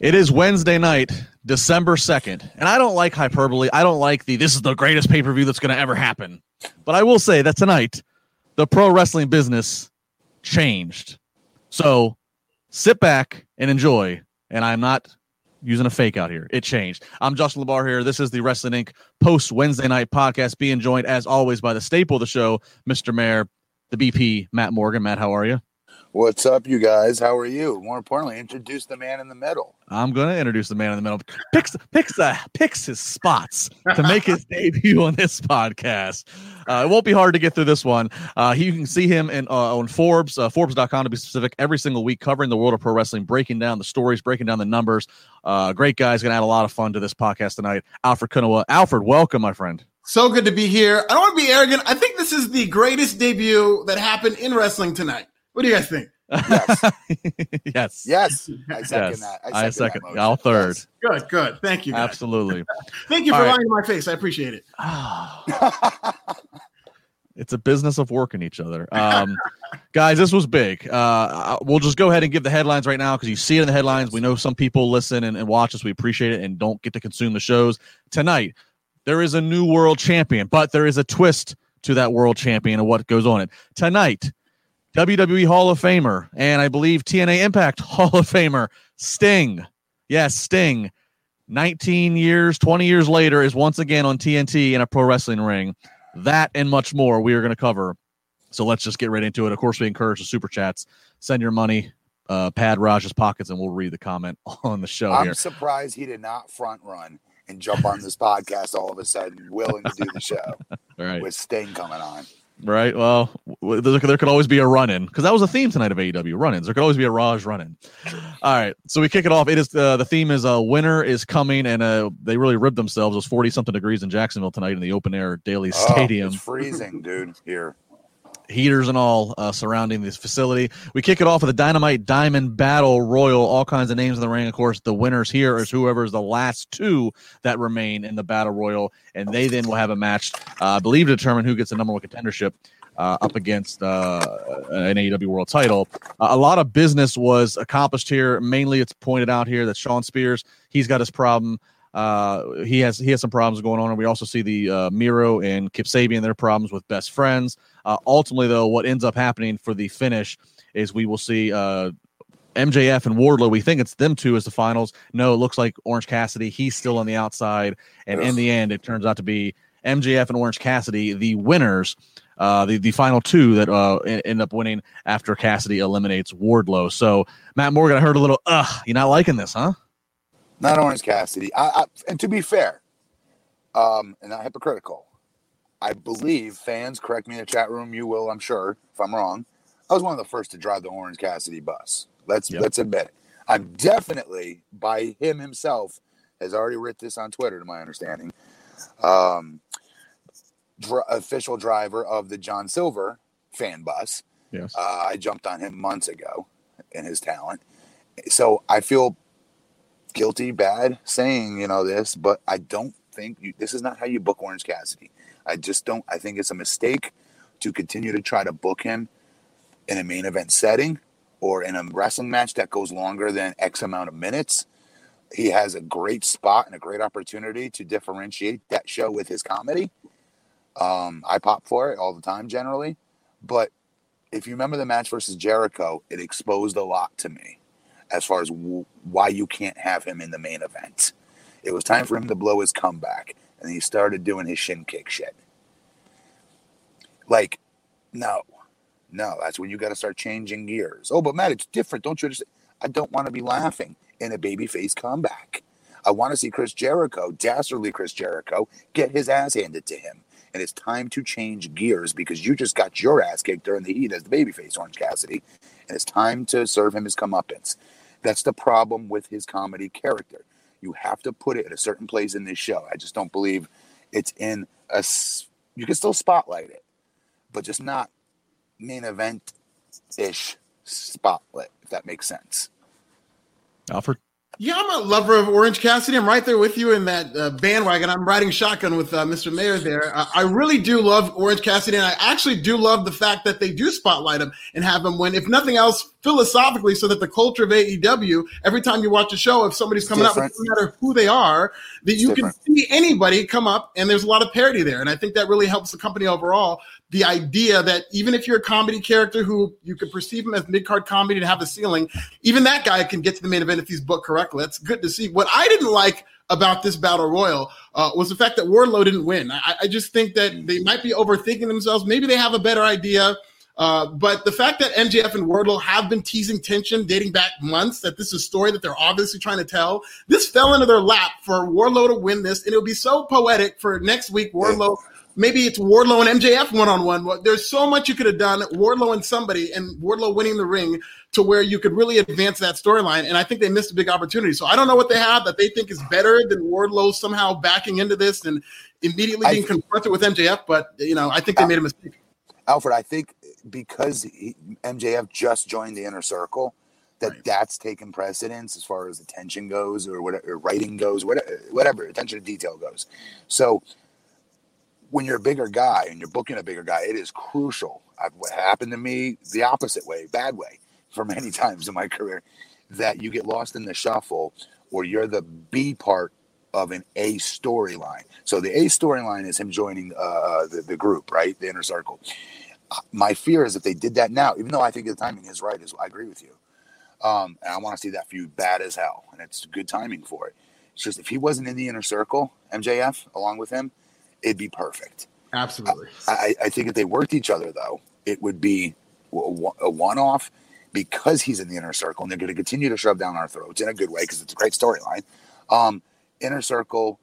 It is Wednesday night, December 2nd. And I don't like hyperbole. I don't like this is the greatest pay-per-view that's going to ever happen. But I will say that tonight, the pro wrestling business changed. So sit back and enjoy. And I'm not using a fake out here. It changed. I'm Josh Labar here. This is the Wrestling Inc. post-Wednesday night podcast, being joined, as always, by the staple of the show, Mr. Mayor, the BP, Matt Morgan. Matt, how are you? What's up, you guys? How are you? More importantly, introduce the man in the middle. I'm going to introduce the man in the middle. Picks his spots to make his debut on this podcast. It won't be hard to get through this one. You can see him on Forbes, Forbes.com to be specific, every single week, covering the world of pro wrestling, breaking down the stories, breaking down the numbers. Great guy's going to add a lot of fun to this podcast tonight. Alfred Kunawa. Alfred, welcome, my friend. So good to be here. I don't want to be arrogant. I think this is the greatest debut that happened in wrestling tonight. What do you guys think? Yes. Yes. I second that. I second that. I'll third. Yes. Good. Thank you, guys. Absolutely. Thank you for lying in my face. I appreciate it. It's a business of working each other. Guys, this was big. We'll just go ahead and give the headlines right now because you see it in the headlines. We know some people listen and watch us. We appreciate it and don't get to consume the shows. Tonight, there is a new world champion, but there is a twist to that world champion and what goes on it. Tonight, WWE Hall of Famer, and I believe TNA Impact Hall of Famer, Sting. Yes, Sting, 20 years later, is once again on TNT in a pro wrestling ring. That and much more we are going to cover. So let's just get right into it. Of course, we encourage the super chats. Send your money, pad Raj's pockets, and we'll read the comment on the show here. I'm surprised he did not front run and jump on this podcast all of a sudden, willing to do the show right, with Sting coming on. Right. Well, there could always be a run-in because that was a theme tonight of AEW run-ins. There could always be a Raj run-in. All right. So we kick it off. It is the theme is winter is coming, and they really ribbed themselves. It was 40-something degrees in Jacksonville tonight in the open-air Daly Stadium. It's freezing, dude, here. Heaters and all surrounding this facility. We kick it off with a Dynamite Diamond Battle Royal. All kinds of names in the ring. Of course, the winners here is whoever is the last two that remain in the Battle Royal, and they then will have a match, I believe, to determine who gets the number one contendership up against an AEW World Title. A lot of business was accomplished here. Mainly, it's pointed out here that Sean Spears, he's got his problem. He has some problems going on, and we also see the Miro and Kip Sabian, their problems with best friends. Ultimately, though, what ends up happening for the finish is we will see MJF and Wardlow. We think it's them two as the finals. No, it looks like Orange Cassidy. He's still on the outside, and in the end, it turns out to be MJF and Orange Cassidy, the winners, the final two that end up winning after Cassidy eliminates Wardlow. So, Matt Morgan, I heard a little, you're not liking this, huh? Not Orange Cassidy. And to be fair, and not hypocritical, I believe fans, correct me in the chat room, you will, I'm sure, if I'm wrong, I was one of the first to drive the Orange Cassidy bus. Let's admit it. I'm definitely, by himself, has already writ this on Twitter, to my understanding, official driver of the John Silver fan bus. Yes. I jumped on him months ago in his talent. So I feel guilty, bad saying, this, but I don't think this is not how you book Orange Cassidy. I think it's a mistake to continue to try to book him in a main event setting or in a wrestling match that goes longer than X amount of minutes. He has a great spot and a great opportunity to differentiate that show with his comedy. I pop for it all the time generally, but if you remember the match versus Jericho, it exposed a lot to me as far as why you can't have him in the main event. It was time for him to blow his comeback, and he started doing his shin kick shit. Like, no, that's when you got to start changing gears. Oh, but Matt, it's different. Don't you understand? I don't want to be laughing in a babyface comeback. I want to see dastardly Chris Jericho, get his ass handed to him. And it's time to change gears because you just got your ass kicked during the heat as the babyface, Orange Cassidy. And it's time to serve him his comeuppance. That's the problem with his comedy character. You have to put it at a certain place in this show. I just don't believe it's in a... You can still spotlight it, but just not main event-ish spotlight, if that makes sense. Alfred? Yeah, I'm a lover of Orange Cassidy. I'm right there with you in that bandwagon. I'm riding shotgun with Mr. Mayer there. I really do love Orange Cassidy, and I actually do love the fact that they do spotlight him and have him win. If nothing else, philosophically so that the culture of AEW, every time you watch a show, if somebody's coming up, it doesn't matter who they are, that you can see anybody come up and there's a lot of parity there. And I think that really helps the company overall. The idea that even if you're a comedy character who you could perceive him as mid-card comedy and have a ceiling, even that guy can get to the main event if he's booked correctly. That's good to see. What I didn't like about this battle royal was the fact that Wardlow didn't win. I just think that they might be overthinking themselves. Maybe they have a better idea. But the fact that MJF and Wardlow have been teasing tension dating back months, that this is a story that they're obviously trying to tell, this fell into their lap for Wardlow to win this. And it'll be so poetic for next week, Wardlow. Maybe it's Wardlow and MJF one-on-one. There's so much you could have done, Wardlow and somebody, and Wardlow winning the ring to where you could really advance that storyline, and I think they missed a big opportunity. So I don't know what they have that they think is better than Wardlow somehow backing into this and immediately being confronted with MJF, but you know, I think they made a mistake. Alfred, I think because MJF just joined the Inner Circle, that's taken precedence as far as attention goes or whatever, writing goes, whatever, attention to detail goes. So when you're a bigger guy and you're booking a bigger guy, it is crucial. What happened to me the opposite way, bad way, for many times in my career, that you get lost in the shuffle or you're the B part of an A storyline. So the A storyline is him joining the group, right? The Inner Circle. My fear is if they did that now, even though I think the timing is right, I agree with you. And I want to see that feud bad as hell. And it's good timing for it. It's just if he wasn't in the Inner Circle, MJF, along with him, it'd be perfect. Absolutely. I think if they worked each other, though, it would be a one-off because he's in the Inner Circle, and they're going to continue to shove down our throats in a good way because it's a great storyline. Inner Circle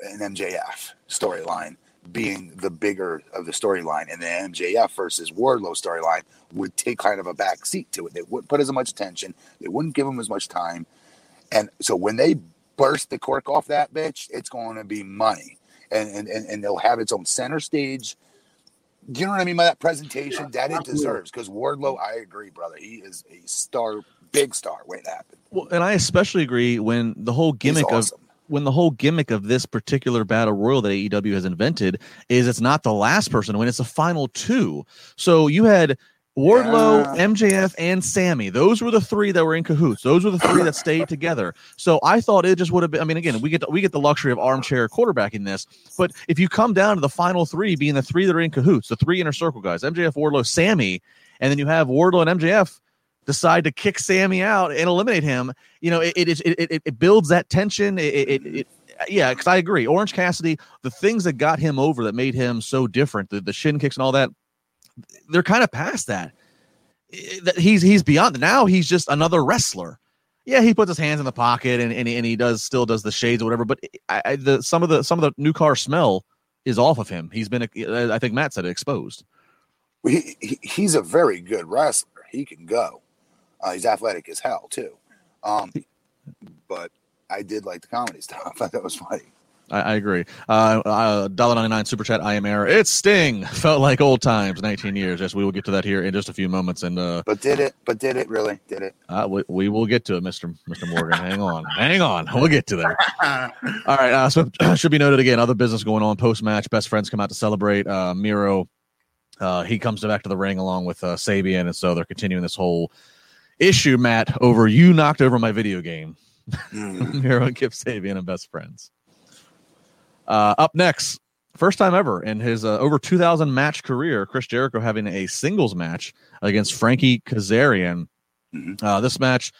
and MJF storyline being the bigger of the storyline, and the MJF versus Wardlow storyline would take kind of a back seat to it. They wouldn't put as much attention. They wouldn't give him as much time. And so when they burst the cork off that bitch, it's going to be money. And they'll have its own center stage. Do you know what I mean by that presentation? Yeah, that it deserves. Because Wardlow, I agree, brother. He is a star, big star when it happened. Well, and I especially agree when the whole gimmick of this particular battle royal that AEW has invented is it's not the last person to win, it's the final two. So you had Wardlow, MJF, and Sammy. Those were the three that were in cahoots. Those were the three that stayed together. So I thought it just would have been, I mean, again, we get the luxury of armchair quarterbacking this, but if you come down to the final three being the three that are in cahoots, the three Inner Circle guys, MJF, Wardlow, Sammy, and then you have Wardlow and MJF decide to kick Sammy out and eliminate him, you know, it builds that tension. Yeah, because I agree. Orange Cassidy, the things that got him over that made him so different, the shin kicks and all that, they're kind of past that. He's beyond. Now he's just another wrestler. Yeah, he puts his hands in the pocket and he still does the shades or whatever. But some of the new car smell is off of him. He's been, I think Matt said, exposed. He's a very good wrestler. He can go. He's athletic as hell too. But I did like the comedy stuff. I thought that was funny. I agree. $1.99 super chat. I am error. It's Sting. Felt like old times. 19 years. Yes, we will get to that here in just a few moments. And did it really? Did it? We will get to it, Mr. Morgan. Hang on. We'll get to that. All right. So should be noted again. Other business going on post match. Best friends come out to celebrate. Miro. He comes back to the ring along with Sabian, and so they're continuing this whole issue. Matt, over you knocked over my video game. Miro and Kip Sabian and best friends. Up next, first time ever in his over 2,000 match career, Chris Jericho having a singles match against Frankie Kazarian. This match,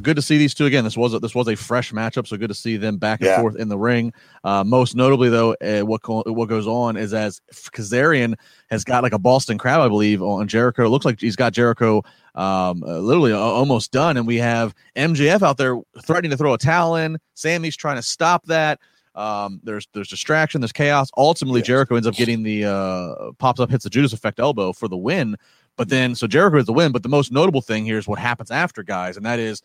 good to see these two again. This was a fresh matchup, so good to see them back and forth in the ring. Most notably, though, what goes on is as Kazarian has got like a Boston Crab, I believe, on Jericho. It looks like he's got Jericho literally almost done, and we have MJF out there threatening to throw a towel in. Sammy's trying to stop that. There's distraction, there's chaos. Ultimately, Jericho ends up getting the pops up, hits the Judas Effect elbow for the win. But then, so Jericho is the win. But the most notable thing here is what happens after, guys, and that is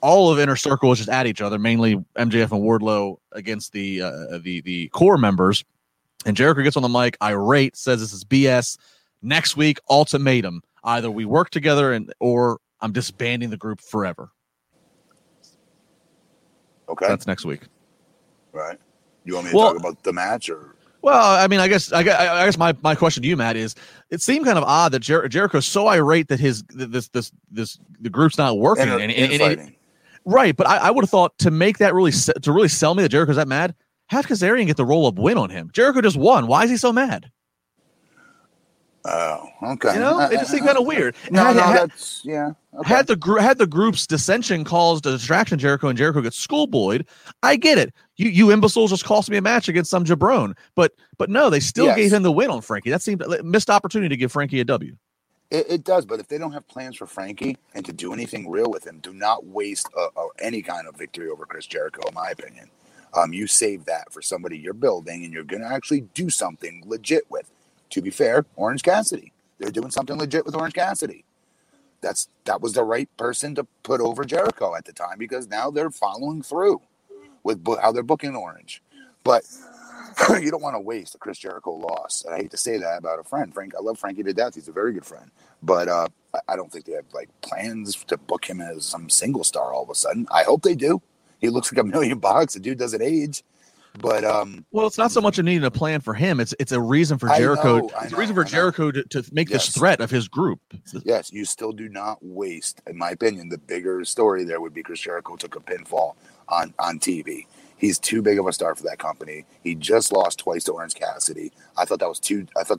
all of Inner Circle is just at each other, mainly MJF and Wardlow against the core members. And Jericho gets on the mic, irate, says this is BS. Next week, ultimatum: either we work together, or I'm disbanding the group forever. Okay, so that's next week. Right. You want me to talk about the match or Well, I mean, I guess my question to you, Matt, is it seemed kind of odd that Jericho's so irate that the group's not working and right. But I would have thought to make that really sell me that Jericho's that mad, have Kazarian get the roll up win on him. Jericho just won. Why is he so mad? Oh, okay. You know, it just seemed kind of weird. No, that's yeah. Okay. Had the group's dissension caused a distraction, Jericho, and Jericho gets schoolboyed, I get it. You imbeciles just cost me a match against some jabron, but no, they still gave him the win on Frankie. That seemed a missed opportunity to give Frankie a W. It does, but if they don't have plans for Frankie and to do anything real with him, do not waste any kind of victory over Chris Jericho, in my opinion. You save that for somebody you're building and you're going to actually do something legit with. To be fair, Orange Cassidy. They're doing something legit with Orange Cassidy. That was the right person to put over Jericho at the time because now they're following through with how they're booking Orange. But you don't want to waste a Chris Jericho loss. And I hate to say that about a friend. Frank, I love Frankie to death. He's a very good friend. But I don't think they have like plans to book him as some single star all of a sudden. I hope they do. He looks like $1 million. The dude doesn't age. But well, it's not so much a needing a plan for him. It's a reason for Jericho. Jericho to make this threat of his group. Yes, you still do not waste. In my opinion, the bigger story there would be Chris Jericho took a pinfall on TV. He's too big of a star for that company. He just lost twice to Orange Cassidy. I thought that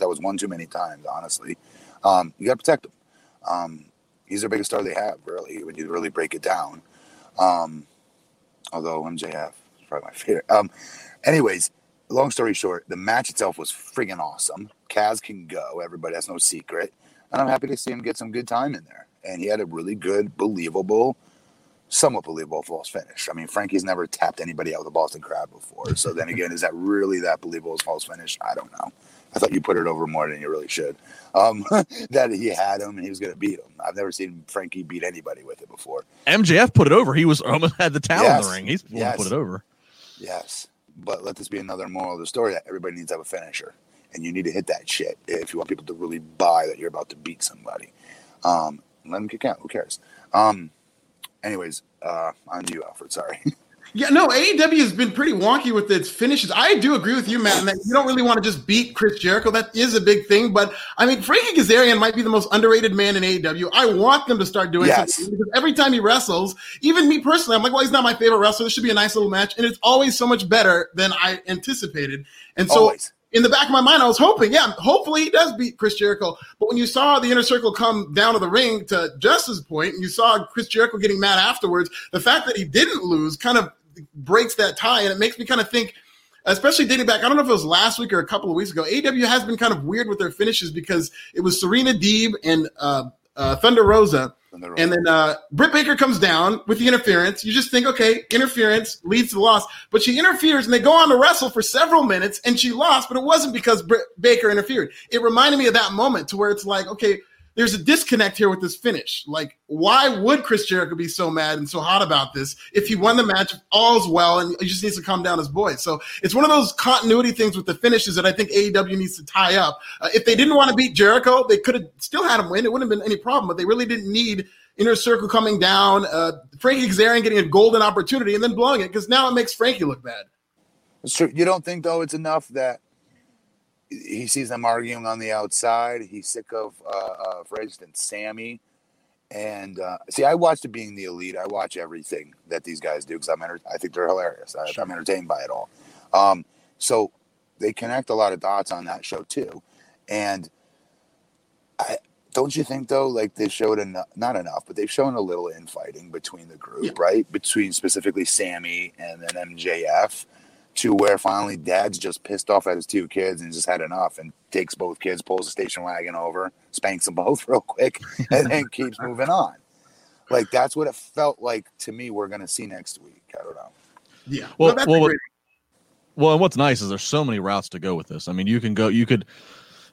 was one too many times. Honestly, you got to protect him. He's their biggest star they have, really. When you really break it down, although MJF. Probably my favorite. Anyways, long story short, the match itself was friggin' awesome. Kaz can go. Everybody, that's no secret. And I'm happy to see him get some good time in there. And he had a really good, somewhat believable false finish. I mean, Frankie's never tapped anybody out with a Boston Crab before. So then again, is that really that believable false finish? I don't know. I thought you put it over more than you really should. That he had him and he was going to beat him. I've never seen Frankie beat anybody with it before. MJF put it over. He was almost had the towel in the ring. He's the one who put it over. Yes. But let this be another moral of the story that everybody needs to have a finisher. And you need to hit that shit if you want people to really buy that you're about to beat somebody. Let him kick out. Who cares? Anyways, on you, Alfred. Sorry. Yeah, no, AEW has been pretty wonky with its finishes. I do agree with you, Matt, that you don't really want to just beat Chris Jericho. That is a big thing. But, I mean, Frankie Kazarian might be the most underrated man in AEW. I want them to start doing something. Because every time he wrestles, even me personally, I'm like, well, he's not my favorite wrestler. This should be a nice little match. And it's always so much better than I anticipated. And so always. In the back of my mind, I was hoping, hopefully he does beat Chris Jericho. But when you saw the Inner Circle come down to the ring to Justin's point, and you saw Chris Jericho getting mad afterwards, the fact that he didn't lose kind of breaks that tie, and it makes me kind of think, especially dating back, I don't know if it was last week or a couple of weeks ago, AEW has been kind of weird with their finishes because it was Serena Deeb and Thunder Rosa. And then Britt Baker comes down with the interference. You just think, okay, interference leads to the loss. But she interferes, and they go on to wrestle for several minutes, and she lost, but it wasn't because Britt Baker interfered. It reminded me of that moment to where it's like, okay, there's a disconnect here with this finish. Like, why would Chris Jericho be so mad and so hot about this if he won the match, all's well, and he just needs to calm down his boys? So it's one of those continuity things with the finishes that I think AEW needs to tie up. If they didn't want to beat Jericho, they could have still had him win. It wouldn't have been any problem, but they really didn't need Inner Circle coming down, Frankie Kazarian getting a golden opportunity and then blowing it because now it makes Frankie look bad. It's true. You don't think, though, it's enough that he sees them arguing on the outside. He's sick of, for instance, Sammy. And see, I watch the Being the Elite. I watch everything that these guys do because I think they're hilarious. I'm entertained by it all. So they connect a lot of dots on that show too. And don't you think though, like they showed not enough, but they've shown a little infighting between the group, right? Between specifically Sammy and then MJF. To where finally dad's just pissed off at his two kids and just had enough and takes both kids, pulls the station wagon over, spanks them both real quick, and then keeps moving on. Like, that's what it felt like to me we're going to see next week. I don't know. Yeah. Well, no, well, what's nice is there's so many routes to go with this. I mean, you could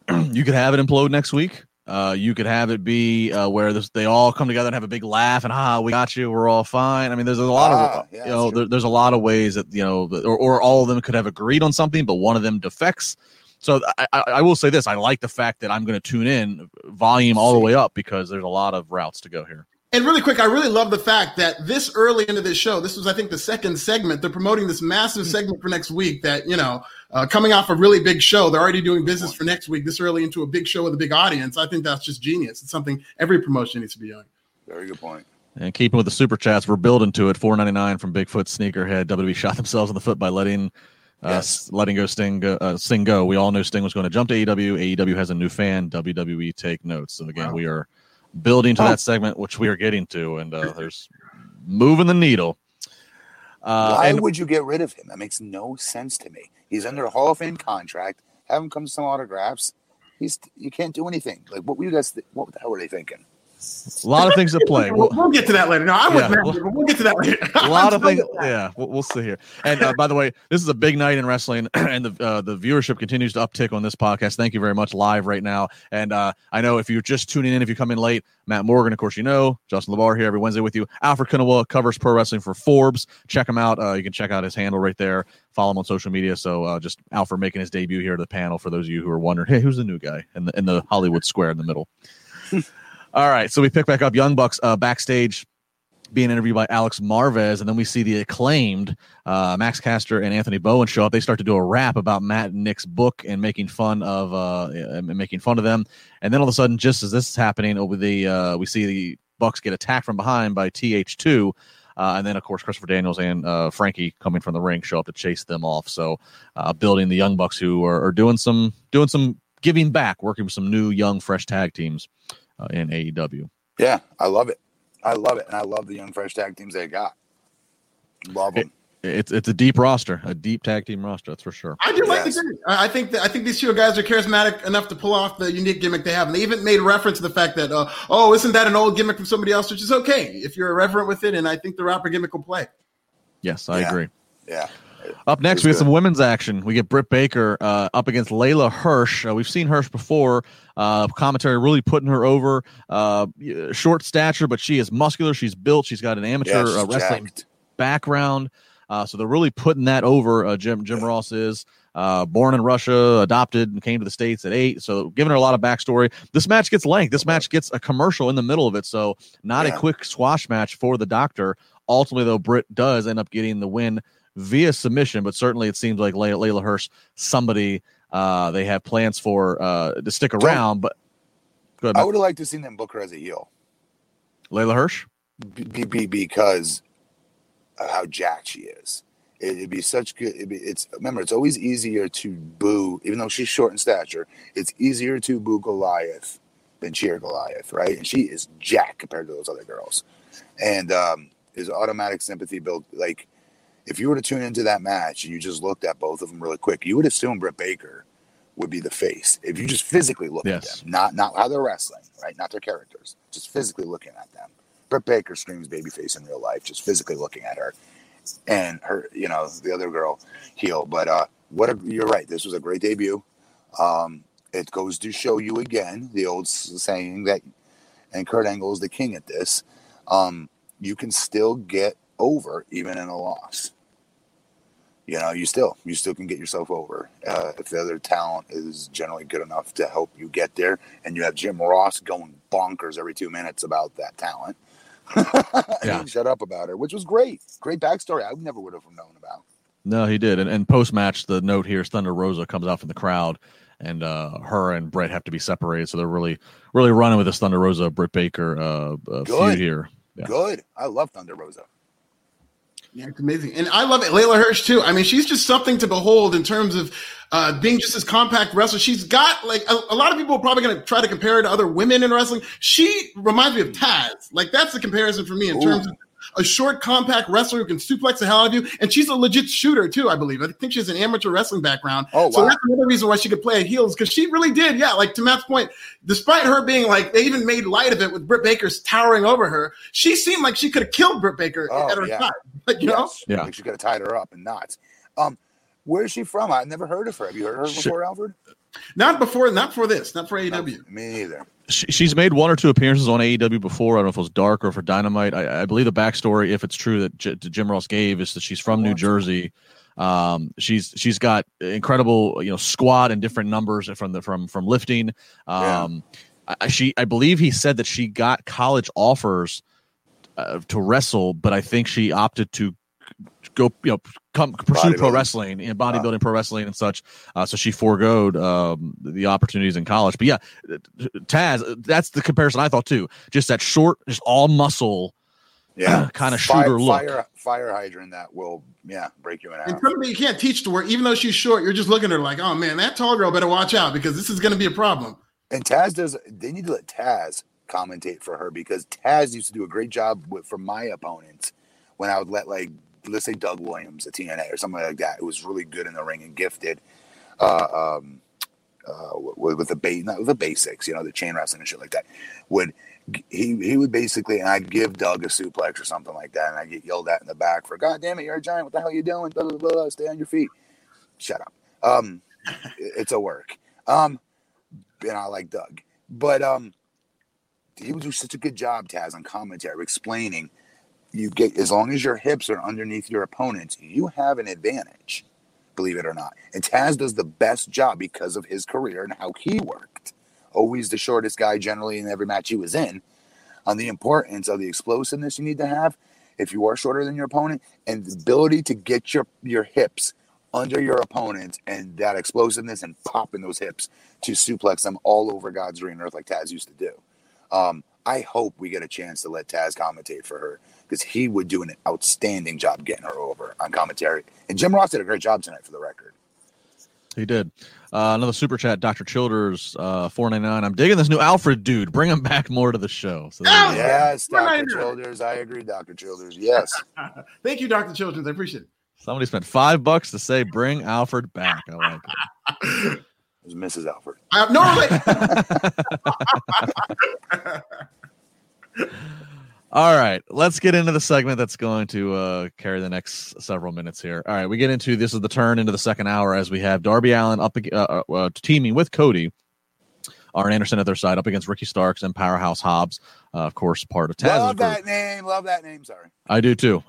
have it implode next week. You could have it be where they all come together and have a big laugh and we got you, we're all fine. I mean, there's a lot of there's a lot of ways that or all of them could have agreed on something, but one of them defects. So I will say this: I like the fact that I'm going to tune in volume all the way up because there's a lot of routes to go here. And really quick, I really love the fact that this early into this show, this was, I think, the second segment. They're promoting this massive segment for next week that, you know, coming off a really big show, they're already doing business for next week this early into a big show with a big audience. I think that's just genius. It's something every promotion needs to be doing. Very good point. And keeping with the super chats, we're building to it. $4.99 from Bigfoot Sneakerhead. WWE shot themselves in the foot by letting go Sting go. We all knew Sting was going to jump to AEW. AEW has a new fan. WWE take notes. So again, we are building to that segment, which we are getting to, and there's moving the needle. Why would you get rid of him? That makes no sense to me. He's under a Hall of Fame contract. Have him come some autographs. You can't do anything. Like, what were you guys? What the hell were they thinking? A lot of things at play. We'll get to that later. No, I wouldn't. We'll get to that later. A lot of things. Yeah, we'll see here. And by the way, this is a big night in wrestling, and the viewership continues to uptick on this podcast. Thank you very much. Live right now. And I know if you're just tuning in, if you come in late, Matt Morgan, of course, you know, Justin LeBar here every Wednesday with you. Alfred Kunawa covers pro wrestling for Forbes. Check him out. You can check out his handle right there. Follow him on social media. So just Alfred making his debut here to the panel for those of you who are wondering, hey, who's the new guy in the Hollywood Square in the middle? All right, so we pick back up Young Bucks backstage being interviewed by Alex Marvez, and then we see the acclaimed Max Caster and Anthony Bowen show up. They start to do a rap about Matt and Nick's book and making fun of them. And then all of a sudden, just as this is happening, we see the Bucks get attacked from behind by TH2. And then, of course, Christopher Daniels and Frankie coming from the ring show up to chase them off. So building the Young Bucks, who are doing some giving back, working with some new, young, fresh tag teams in AEW. Yeah, I love it. And I love the young, fresh tag teams they got. Love them. It's a deep roster, a deep tag team roster, that's for sure. I do like the gimmick. I think these two guys are charismatic enough to pull off the unique gimmick they have. And they even made reference to the fact that, isn't that an old gimmick from somebody else, which is okay if you're irreverent with it. And I think the rapper gimmick will play. Yes, I agree. Yeah. Up next, we have some women's action. We get Britt Baker up against Layla Hirsch. We've seen Hirsch before. Commentary really putting her over. Short stature, but she is muscular. She's built. She's got an amateur wrestling background. So they're really putting that over. Jim Ross is born in Russia, adopted, and came to the States at 8. So giving her a lot of backstory. This match gets length. This match gets a commercial in the middle of it. So not a quick squash match for the doctor. Ultimately, though, Britt does end up getting the win via submission, but certainly it seems like Layla Hirsch, somebody they have plans for to stick around. But go ahead, I would have liked to have seen them book her as a heel. Layla Hirsch? Because of how jacked she is. It'd be such good. Remember, it's always easier to boo, even though she's short in stature, it's easier to boo Goliath than cheer Goliath, right? And she is jacked compared to those other girls. And there's automatic sympathy built, like, if you were to tune into that match and you just looked at both of them really quick, you would assume Britt Baker would be the face. If you just physically look at them, not how they're wrestling, right? Not their characters, just physically looking at them. Britt Baker screams babyface in real life, just physically looking at her and her, you know, the other girl heel. But you're right. This was a great debut. It goes to show you again, the old saying that, and Kurt Angle is the king at this. You can still get over even in a loss. You know, you still can get yourself over if the other talent is generally good enough to help you get there. And you have Jim Ross going bonkers every 2 minutes about that talent. And shut up about her, which was great backstory. I never would have known about. No, he did. And post-match, the note here is Thunder Rosa comes out from the crowd, and her and Brett have to be separated. So they're really, really running with this Thunder Rosa, Britt Baker feud here. Yeah. Good. I love Thunder Rosa. Yeah, it's amazing. And I love it. Layla Hirsch, too. I mean, she's just something to behold in terms of being just this compact wrestler. She's got, like, a lot of people are probably going to try to compare her to other women in wrestling. She reminds me of Taz. Like, that's the comparison for me in terms of a short, compact wrestler who can suplex the hell out of you. And she's a legit shooter, too, I believe. I think she has an amateur wrestling background. Oh, wow. So that's another reason why she could play at heels, because she really did. Yeah, like, to Matt's point, despite her being, like, they even made light of it with Britt Baker's towering over her, she seemed like she could have killed Britt Baker at her time. Like, you know? Yeah. Like she could have tied her up in knots. Where is she from? I've never heard of her. Have you heard of her before, Alfred? Not before this. Not for AEW. No, me either. She's made one or two appearances on AEW before. I don't know if it was Dark or for Dynamite. I believe the backstory, if it's true that Jim Ross gave, is that she's from New Jersey. She's got incredible, you know, squat and different numbers from lifting. I believe he said that she got college offers to wrestle, but I think she opted to go, you know, come pursue pro wrestling and bodybuilding, pro wrestling and such. So she foregoed the opportunities in college. But yeah, Taz, that's the comparison I thought too. Just that short, just all muscle, kind of shooter look. Fire hydrant that will break you in half. It's something you can't teach to work. Even though she's short, you're just looking at her like, oh man, that tall girl better watch out because this is going to be a problem. And Taz does. They need to let Taz commentate for her because Taz used to do a great job for my opponents when I would let let's say Doug Williams at TNA or somebody like that, who was really good in the ring and gifted with the basics, you know, the chain wrestling and shit like that. He would basically, and I'd give Doug a suplex or something like that, and I'd get yelled at in the back for, God damn it, you're a giant, what the hell are you doing? Blah, blah, blah, stay on your feet. Shut up. It's a work. And I like Doug. But he would do such a good job, Taz, on commentary, explaining as long as your hips are underneath your opponents, you have an advantage, believe it or not. And Taz does the best job because of his career and how he worked. Always the shortest guy generally in every match he was in, on the importance of the explosiveness you need to have if you are shorter than your opponent and the ability to get your hips under your opponent and that explosiveness and popping those hips to suplex them all over God's green earth like Taz used to do. I hope we get a chance to let Taz commentate for her because he would do an outstanding job getting her over on commentary. And Jim Ross did a great job tonight for the record. He did. Another super chat, Dr. Childers, 499. I'm digging this new Alfred dude. Bring him back more to the show. So yes, Dr. Childers. I agree, Dr. Childers. Yes. Thank you, Dr. Childers. I appreciate it. Somebody spent $5 to say bring Alfred back. I like it. It was Mrs. Alfred. All right, let's get into the segment that's going to carry the next several minutes here. All right, we get into this is the turn into the second hour as we have Darby Allin up teaming with Cody, Arn Anderson at their side up against Ricky Starks and Powerhouse Hobbs, of course, part of Taz's group. Love that name. Sorry, I do too.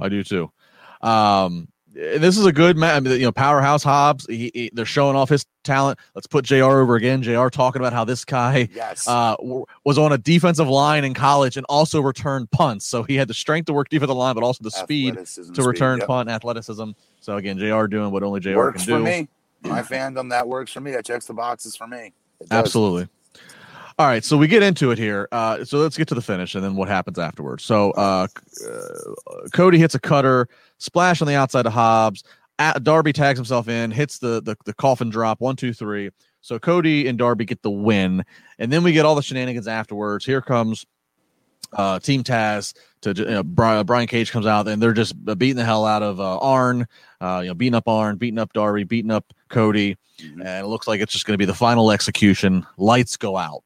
This is a good match. You know, Powerhouse Hobbs, they're showing off his talent. Let's put JR over again. JR talking about how this guy was on a defensive line in college and also returned punts. So he had the strength to work defensive line, but also the speed to return punt and athleticism. So again, JR doing what only JR works can do. Works for me. My fandom, that works for me. That checks the boxes for me. Absolutely. All right, so we get into it here. So let's get to the finish and then what happens afterwards. So Cody hits a cutter, splash on the outside of Hobbs. Darby tags himself in, hits the coffin drop, 1, 2, 3. So Cody and Darby get the win. And then we get all the shenanigans afterwards. Here comes Team Taz. Brian Cage comes out, and they're just beating the hell out of Arn, beating up Arn, beating up Darby, beating up Cody. Mm-hmm. And it looks like it's just going to be the final execution. Lights go out.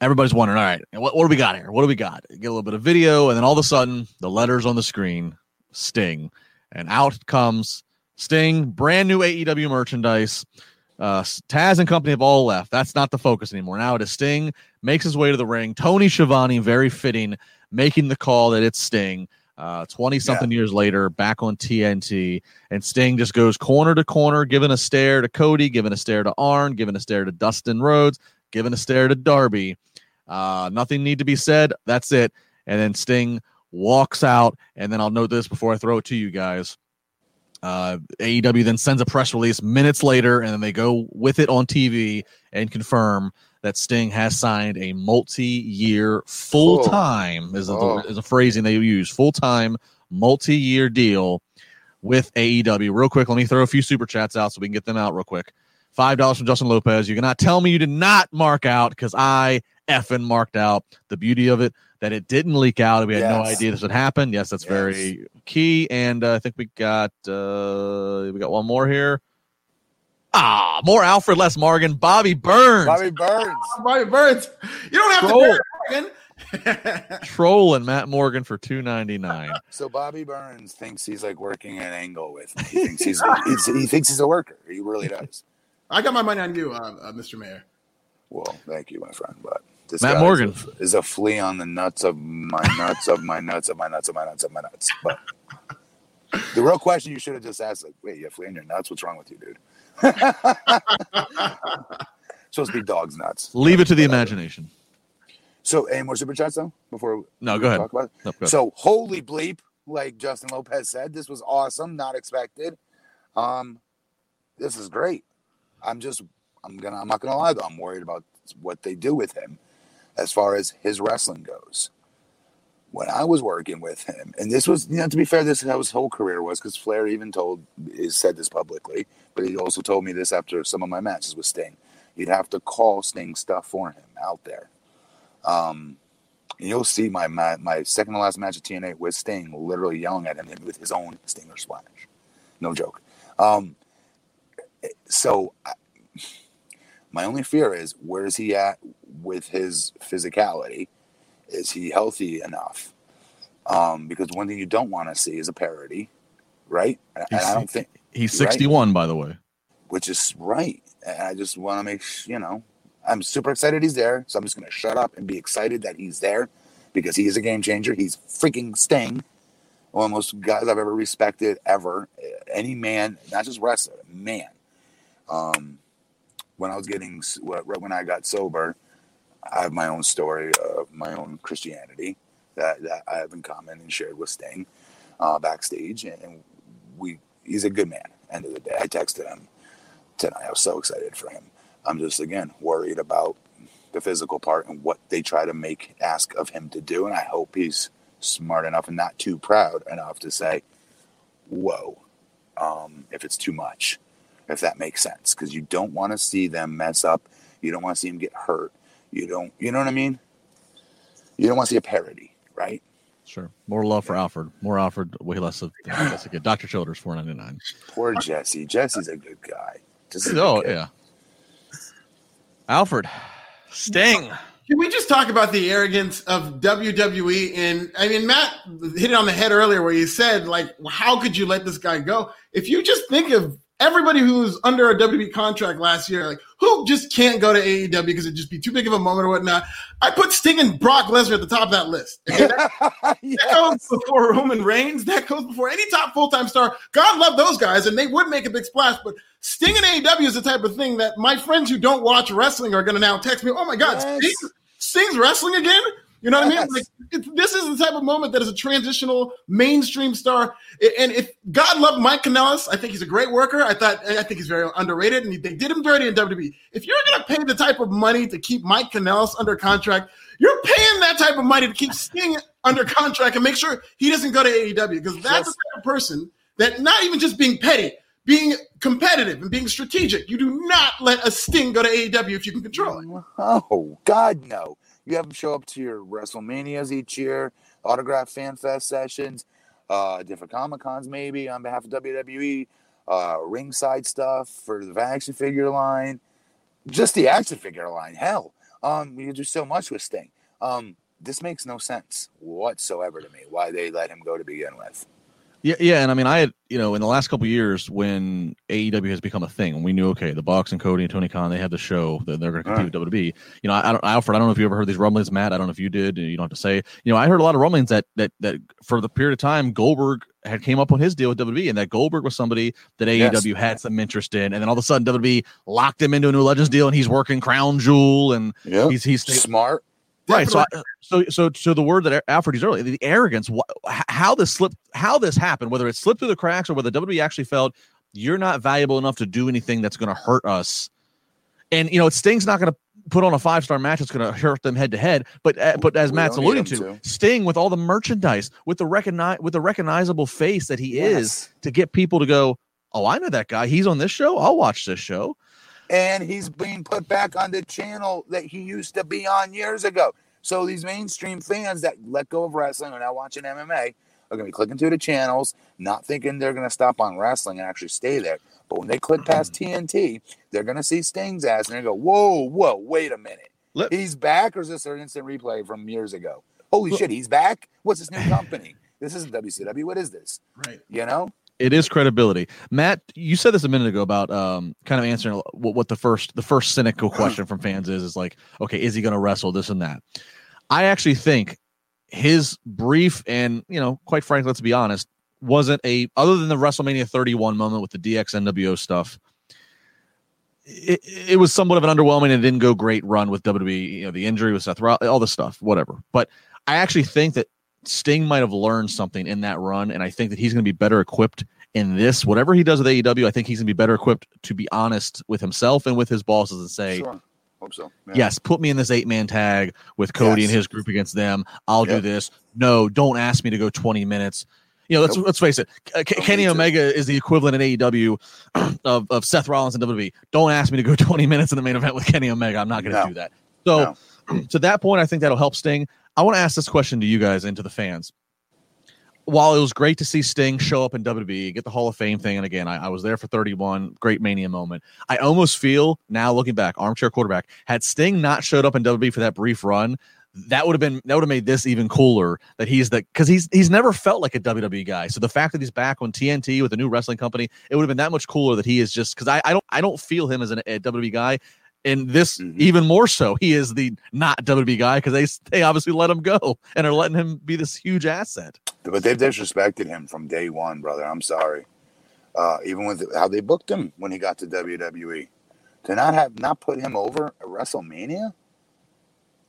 Everybody's wondering, all right, what do we got here? What do we got? Get a little bit of video, and then all of a sudden, the letters on the screen, Sting. And out comes Sting, brand new AEW merchandise. Taz and company have all left. That's not the focus anymore. Now it is Sting, makes his way to the ring. Tony Schiavone, very fitting, making the call that it's Sting. 20-something years later, back on TNT, and Sting just goes corner to corner, giving a stare to Cody, giving a stare to Arn, giving a stare to Dustin Rhodes, giving a stare to Darby. Nothing need to be said. That's it. And then Sting walks out. And then I'll note this before I throw it to you guys. AEW then sends a press release minutes later, and then they go with it on TV and confirm that Sting has signed a multi-year full-time, is a phrasing they use, full-time multi-year deal with AEW. Real quick, let me throw a few super chats out so we can get them out real quick. $5 from Justin Lopez. You cannot tell me you did not mark out because I effing marked out. The beauty of it, that it didn't leak out. We had no idea this would happen. Yes, that's very key. And I think we got one more here. More Alfred, less Morgan. Bobby Burns. You don't have to bear Morgan. Trolling Matt Morgan for $2.99. So Bobby Burns thinks he's like working an angle with him. He thinks he's a worker. He really does. I got my money on you, Mr. Mayor. Well, thank you, my friend. But this Matt Morgan is a flea on the nuts of my nuts of my nuts of my nuts of my nuts of my nuts. But the real question you should have just asked, like, wait, you have flea on your nuts? What's wrong with you, dude? Supposed to be dog's nuts. Leave it to the imagination. So any more super chats though? Before no, go ahead. Talk about it? No, go ahead. So holy bleep, like Justin Lopez said, this was awesome, not expected. This is great. I'm not gonna lie though. I'm worried about what they do with him as far as his wrestling goes. When I was working with him, and this was, you know, to be fair, this is how his whole career was, because Flair even said this publicly, but he also told me this after some of my matches with Sting. You'd have to call Sting stuff for him out there. And you'll see my second to last match at TNA with Sting literally yelling at him with his own Stinger splash. No joke. My only fear is, where is he at with his physicality? Is he healthy enough? Because one thing you don't want to see is a parody, right? And I don't think he's 61, right? By the way, which is right. And I just want to make I'm super excited he's there. So I'm just going to shut up and be excited that he's there, because he is a game changer. He's freaking Sting. One of the most guys I've ever respected ever. Any man, not just wrestler, man. When I got sober, I have my own story of my own Christianity that I have in common and shared with Sting backstage. And he's a good man. End of the day, I texted him tonight. I was so excited for him. I'm just, again, worried about the physical part and what they try to ask of him to do. And I hope he's smart enough and not too proud enough to say, whoa, if it's too much, if that makes sense. Because you don't want to see them mess up. You don't want to see him get hurt. You know what I mean? You don't want to see a parody, right? Sure. More love for Alfred. More Alfred, way less of Jessica. Dr. Childers, $4.99. Poor Jesse. Jesse's a good guy. Yeah. Alfred. Sting. Can we just talk about the arrogance of WWE? And I mean, Matt hit it on the head earlier where he said, like, how could you let this guy go? If you just think of everybody who was under a WWE contract last year, like, who just can't go to AEW because it'd just be too big of a moment or whatnot. I put Sting and Brock Lesnar at the top of that list. Okay, that goes before Roman Reigns. That goes before any top full-time star. God love those guys, and they would make a big splash. But Sting and AEW is the type of thing that my friends who don't watch wrestling are going to now text me, oh, my God, yes. Sting's wrestling again? You know what I mean? Like, this is the type of moment that is a transitional mainstream star. And if God loved Mike Kanellis, I think he's a great worker. I think he's very underrated, and they did him dirty in WWE. If you're going to pay the type of money to keep Mike Kanellis under contract, you're paying that type of money to keep Sting under contract and make sure he doesn't go to AEW, because that's the type of person that, not even just being petty, being competitive and being strategic, you do not let a Sting go to AEW if you can control it. Oh, God, no. You have them show up to your WrestleManias each year, autograph fan fest sessions, different Comic-Cons maybe on behalf of WWE, ringside stuff for the action figure line. Just the action figure line, hell. You do so much with Sting. This makes no sense whatsoever to me, why they let him go to begin with. Yeah, and I mean, I had, in the last couple of years when AEW has become a thing, and we knew, okay, the Bucks and Cody and Tony Khan, they have the show that they're going to compete with WWE. Alfred, I don't know if you ever heard these rumblings, Matt. I don't know if you did. You don't have to say. I heard a lot of rumblings that for the period of time Goldberg had came up on his deal with WWE, and that Goldberg was somebody that AEW had some interest in, and then all of a sudden WWE locked him into a new Legends deal, and he's working Crown Jewel, and he's smart. Right, so the word that Alfred used earlier, the arrogance, how this happened, whether it slipped through the cracks or whether WWE actually felt you're not valuable enough to do anything that's going to hurt us, and Sting's not going to put on a 5-star match that's going to hurt them head to head, but as Matt's alluding to, Sting with all the merchandise, with the recognizable face that he is, to get people to go, oh, I know that guy, he's on this show, I'll watch this show. And he's being put back on the channel that he used to be on years ago. So these mainstream fans that let go of wrestling and are now watching MMA are going to be clicking through the channels, not thinking they're going to stop on wrestling and actually stay there. But when they click past TNT, they're going to see Sting's ass and they go, whoa, wait a minute. He's back, or is this an instant replay from years ago? Holy shit, he's back? What's this new company? This isn't WCW. What is this? Right. It is credibility. Matt, you said this a minute ago about kind of answering what the first cynical question from fans is like, okay, is he going to wrestle this and that? I actually think his brief and, quite frankly, let's be honest, wasn't other than the WrestleMania 31 moment with the DX NWO stuff, it was somewhat of an underwhelming and didn't go great run with WWE. You know, the injury with Seth Rollins, all this stuff, whatever. But I actually think that Sting might have learned something in that run, and I think that he's going to be better equipped in this. Whatever he does with AEW, I think he's going to be better equipped to be honest with himself and with his bosses and say, sure. Hope so. Yeah. Yes, put me in this 8-man tag with Cody and his group against them. I'll do this. No, don't ask me to go 20 minutes. You know, let's face it. Kenny Omega is the equivalent in AEW of Seth Rollins and WWE. Don't ask me to go 20 minutes in the main event with Kenny Omega. I'm not going to do that. So to that point, I think that'll help Sting. I want to ask this question to you guys and to the fans. While it was great to see Sting show up in WWE, get the Hall of Fame thing, and again, I was there for 31, great Mania moment. I almost feel now, looking back, armchair quarterback, had Sting not showed up in WWE for that brief run, that would have made this even cooler. That he's never felt like a WWE guy. So the fact that he's back on TNT with a new wrestling company, it would have been that much cooler that he is just because I don't feel him as a WWE guy. And this even more so, he is the not WWE guy because they obviously let him go and are letting him be this huge asset. But they've disrespected him from day one, brother. I'm sorry. Even with how they booked him when he got to WWE, to not put him over at WrestleMania,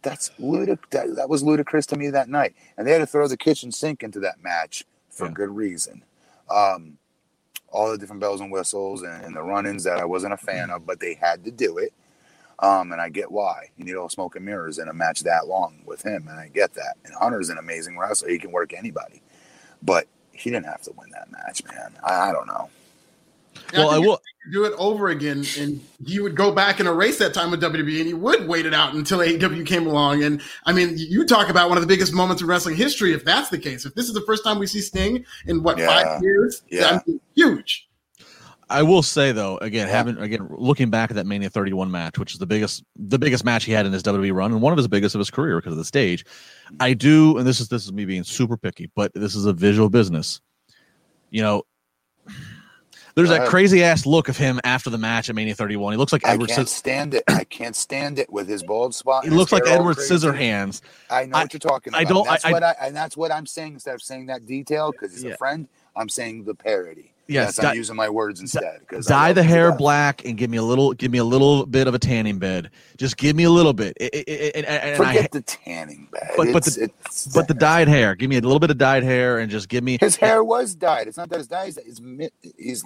that's ludicrous. That was ludicrous to me that night. And they had to throw the kitchen sink into that match for good reason. All the different bells and whistles and the run-ins that I wasn't a fan of, but they had to do it. And I get why. You need all smoke and mirrors in a match that long with him, and I get that. And Hunter's an amazing wrestler. He can work anybody. But he didn't have to win that match, man. I don't know. Yeah, well, I will do it over again, and he would go back and erase that time with WWE, and he would wait it out until AEW came along. And, I mean, you talk about one of the biggest moments in wrestling history if that's the case. If this is the first time we see Sting in, 5 years? Yeah. That's huge. I will say though, looking back at that Mania 31 match, which is the biggest match he had in his WWE run and one of his biggest of his career because of the stage, I do, and this is me being super picky, but this is a visual business. You know, there's that crazy ass look of him after the match at Mania 31. He looks like Edward. I can't stand it with his bald spot. He looks like Edward Scissorhands. I know what you're talking about. That's what I'm saying instead of saying that detail because he's a friend. I'm saying the parody. Yes, I'm using my words instead. Dye the hair black and give me a little bit of a tanning bed. Just give me a little bit. Forget the tanning bed. But the dyed hair. Give me a little bit of dyed hair and just give me. His hair was dyed. It's not that it's dyed. He's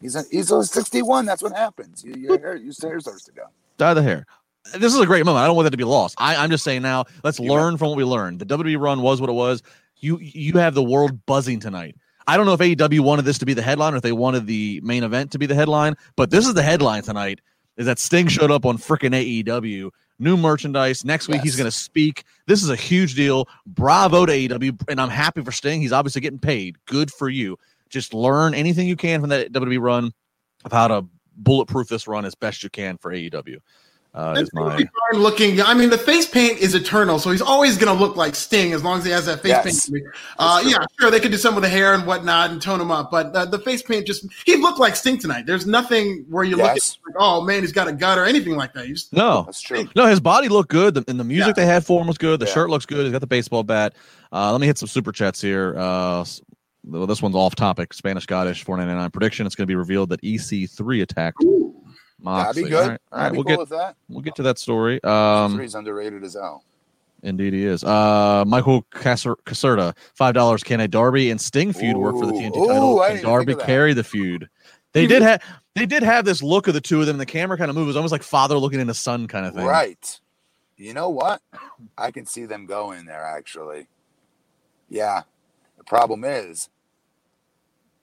61. That's what happens. Your hair starts to go. Dye the hair. This is a great moment. I don't want that to be lost. I'm just saying now. Let's learn from what we learned. The WWE run was what it was. You have the world buzzing tonight. I don't know if AEW wanted this to be the headline or if they wanted the main event to be the headline, but this is the headline tonight, is that Sting showed up on frickin' AEW. New merchandise. Next week, he's going to speak. This is a huge deal. Bravo to AEW, and I'm happy for Sting. He's obviously getting paid. Good for you. Just learn anything you can from that WWE run of how to bulletproof this run as best you can for AEW. The face paint is eternal, so he's always going to look like Sting as long as he has that face paint. Sure, they could do some with the hair and whatnot and tone him up, but the face paint he looked like Sting tonight. There's nothing where you look at, like, oh man, he's got a gut or anything like that. No, that's true. No, his body looked good, and the music they had for him was good. The shirt looks good. He's got the baseball bat. Let me hit some super chats here. This one's off topic. Spanish Scottish 499 prediction. It's going to be revealed that EC3 attacked. Ooh. Moxley. That'd be good. All right. We'll get to that story. He's underrated as hell. Indeed he is. Michael Caserta, $5. Can a Darby and Sting feud work for the TNT title? Can Darby carry the feud? They did have this look of the two of them. The camera kind of moved. It was almost like father looking into son kind of thing. Right. You know what? I can see them going there, actually. Yeah. The problem is,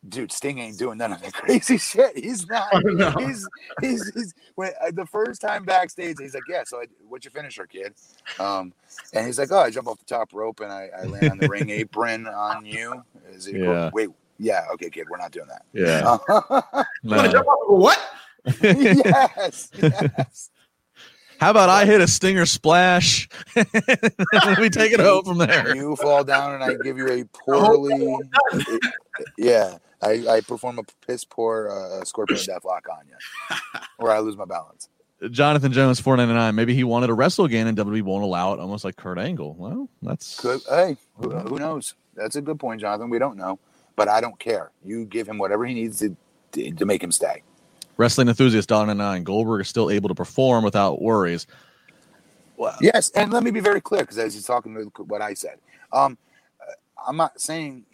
dude, Sting ain't doing none of that crazy shit. He's not. Oh, no. He's the first time backstage, he's like, yeah, so what's your finisher, kid? And he's like, oh, I jump off the top rope and I land on the ring apron on you. Is it cool? Wait, yeah, okay, kid, we're not doing that. Yeah. You want to jump off of what? Yes. How about I hit a Stinger splash and we take it home from there? You fall down and I give you a poorly... I perform a piss poor scorpion deathlock on you, or I lose my balance. Jonathan Jones, 499. Maybe he wanted to wrestle again, and WWE won't allow it, almost like Kurt Angle. Well, that's good. Hey, who knows? That's a good point, Jonathan. We don't know, but I don't care. You give him whatever he needs to make him stay. Wrestling Enthusiast, Don and I, Goldberg is still able to perform without worries. Well, yes, and let me be very clear, because as he's talking, look at what I said. I'm not saying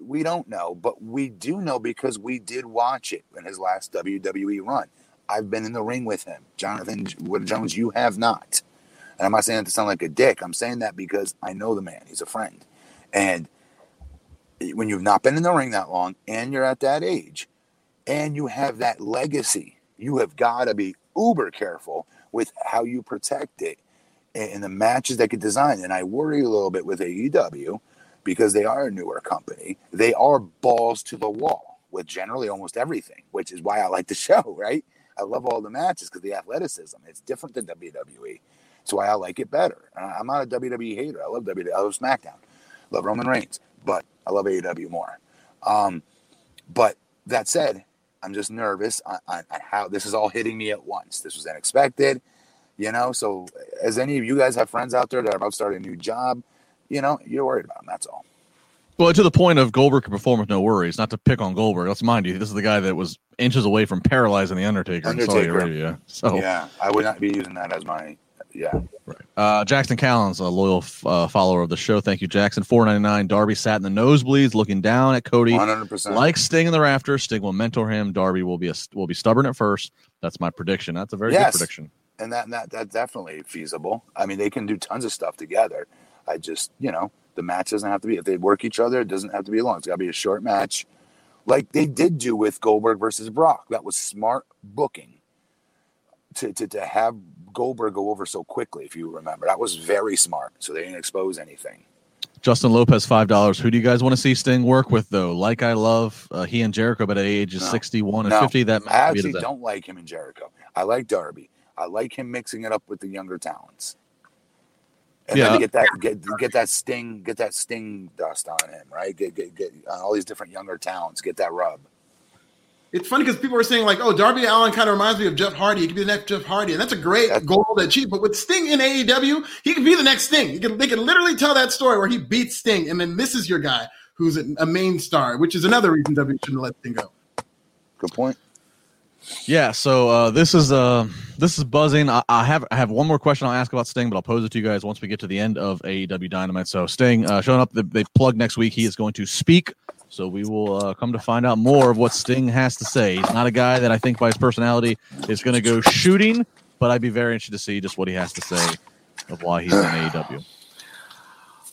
we don't know, but we do know because we did watch it in his last WWE run. I've been in the ring with him. Jonathan Jones, you have not. And I'm not saying that to sound like a dick. I'm saying that because I know the man. He's a friend. And when you've not been in the ring that long and you're at that age and you have that legacy, you have got to be uber careful with how you protect it and the matches that get designed. And I worry a little bit with AEW because they are a newer company. They are balls to the wall with generally almost everything, which is why I like the show, right? I love all the matches because the athleticism. It's different than WWE. That's why I like it better. I'm not a WWE hater. I love WWE. I love SmackDown. I love Roman Reigns. But I love AEW more. But that said, I'm just nervous on how this is all hitting me at once. This was unexpected, you know. So as any of you guys have friends out there that are about to start a new job, you know, you're worried about them. That's all. Well, to the point of Goldberg can perform with no worries, not to pick on Goldberg. Let's mind you, this is the guy that was inches away from paralyzing the Undertaker. In Saudi Arabia. So yeah, I would not be using that as my... Yeah. Right. Jackson Callens, a loyal follower of the show. Thank you, Jackson. $4.99. Darby sat in the nosebleeds looking down at Cody. 100%. Like Sting in the rafters. Sting will mentor him. Darby will be stubborn at first. That's my prediction. That's a very good prediction. And that's definitely feasible. I mean, they can do tons of stuff together. I just, you know, the match doesn't have to be, if they work each other, it doesn't have to be long. It's got to be a short match like they did do with Goldberg versus Brock. That was smart booking to have Goldberg go over so quickly, if you remember. That was very smart, so they didn't expose anything. Justin Lopez, $5. Who do you guys want to see Sting work with, though? Like I love he and Jericho, but at ages 61 and 50, that might be... I actually don't like him and Jericho. I like Darby. I like him mixing it up with the younger talents. And then to get that Sting dust on him, right? Get all these different younger talents. Get that rub. It's funny because people are saying, like, oh, Darby Allin kind of reminds me of Jeff Hardy. He could be the next Jeff Hardy. And that's a great goal to achieve. But with Sting in AEW, he could be the next Sting. They can literally tell that story where he beats Sting. And then this is your guy who's a main star, which is another reason WWE shouldn't let Sting go. Good point. Yeah, so this is buzzing. I have one more question I'll ask about Sting, but I'll pose it to you guys once we get to the end of AEW Dynamite. So Sting showing up, they plug next week. He is going to speak. So we will come to find out more of what Sting has to say. He's not a guy that I think by his personality is going to go shooting, but I'd be very interested to see just what he has to say of why he's in AEW.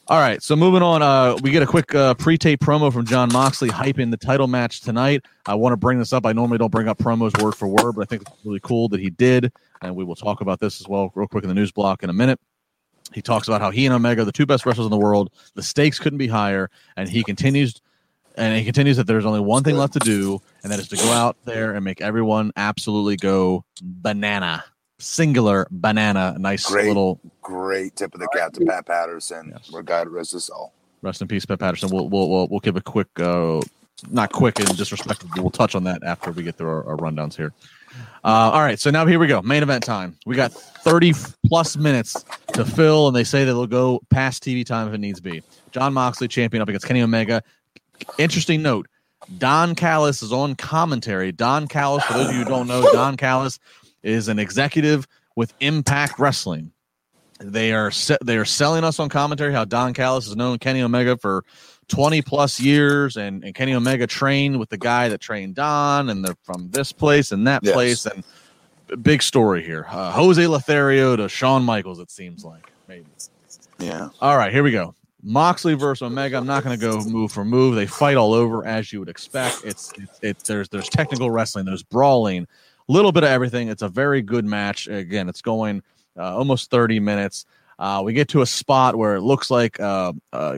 All right, so moving on, we get a quick pre-tape promo from Jon Moxley hyping the title match tonight. I want to bring this up. I normally don't bring up promos word for word, but I think it's really cool that he did, and we will talk about this as well real quick in the news block in a minute. He talks about how he and Omega are the two best wrestlers in the world. The stakes couldn't be higher, and he continues that there's only one thing left to do, and that is to go out there and make everyone absolutely go banana. Singular banana. Nice great tip of the cap to Pat Patterson. Yes. God rest his soul. Rest in peace, Pat Patterson. We'll give a quick, not quick and disrespectful. We'll touch on that after we get through our rundowns here. All right, so now here we go. Main event time. We got 30 plus minutes to fill, and they say that it'll go past TV time if it needs be. Jon Moxley, champion, up against Kenny Omega. Interesting note: Don Callis is on commentary. Don Callis, for those of you who don't know, Don Callis is an executive with Impact Wrestling. They are selling us on commentary how Don Callis has known Kenny Omega for 20 plus years, and Kenny Omega trained with the guy that trained Don, and they're from this place and that place. And big story here: Jose Lothario to Shawn Michaels. It seems like maybe. Yeah. All right, here we go. Moxley versus Omega. I'm not going to go move for move. They fight all over as you would expect. There's technical wrestling. There's brawling. Little bit of everything. It's a very good match. Again, it's going almost 30 minutes. We get to a spot where it looks like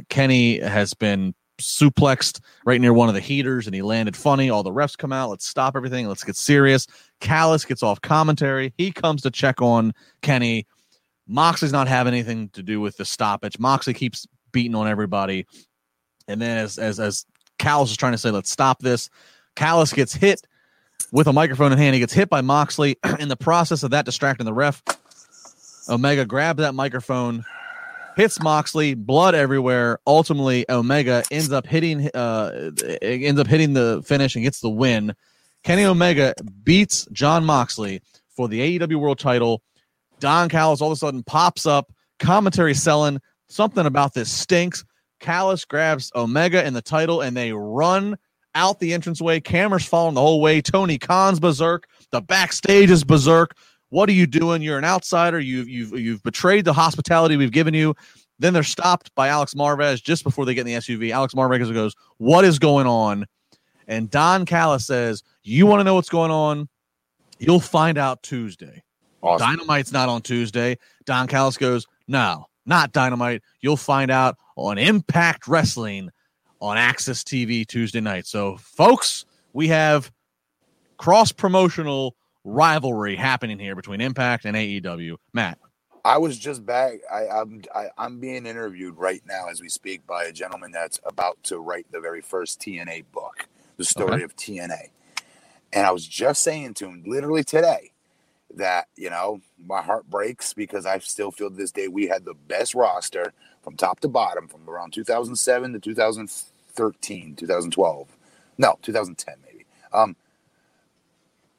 Kenny has been suplexed right near one of the heaters, and he landed funny. All the refs come out. Let's stop everything. Let's get serious. Callis gets off commentary. He comes to check on Kenny. Moxley's not having anything to do with the stoppage. Moxley keeps beating on everybody. And then as Callis is trying to say, let's stop this, Callis gets hit. With a microphone in hand, he gets hit by Moxley. In the process of that, distracting the ref, Omega grabs that microphone, hits Moxley, blood everywhere. Ultimately, Omega ends up hitting the finish and gets the win. Kenny Omega beats Jon Moxley for the AEW World title. Don Callis all of a sudden pops up, commentary selling, something about this stinks. Callis grabs Omega and the title, and they run out the entranceway. Cameras following the whole way. Tony Khan's berserk. The backstage is berserk. What are you doing? You're an outsider. You've betrayed the hospitality we've given you. Then they're stopped by Alex Marvez just before they get in the SUV. Alex Marvez goes, what is going on? And Don Callis says, you want to know what's going on? You'll find out Tuesday. Awesome. Dynamite's not on Tuesday. Don Callis goes, no, not Dynamite. You'll find out on Impact Wrestling on Access TV Tuesday night. So, folks, we have cross-promotional rivalry happening here between Impact and AEW. Matt. I was just back. I'm being interviewed right now as we speak by a gentleman that's about to write the very first TNA book, the story of TNA. And I was just saying to him literally today that, you know, my heart breaks because I still feel to this day we had the best roster from top to bottom from around 2007 to 2013, 2012. No, 2010 maybe.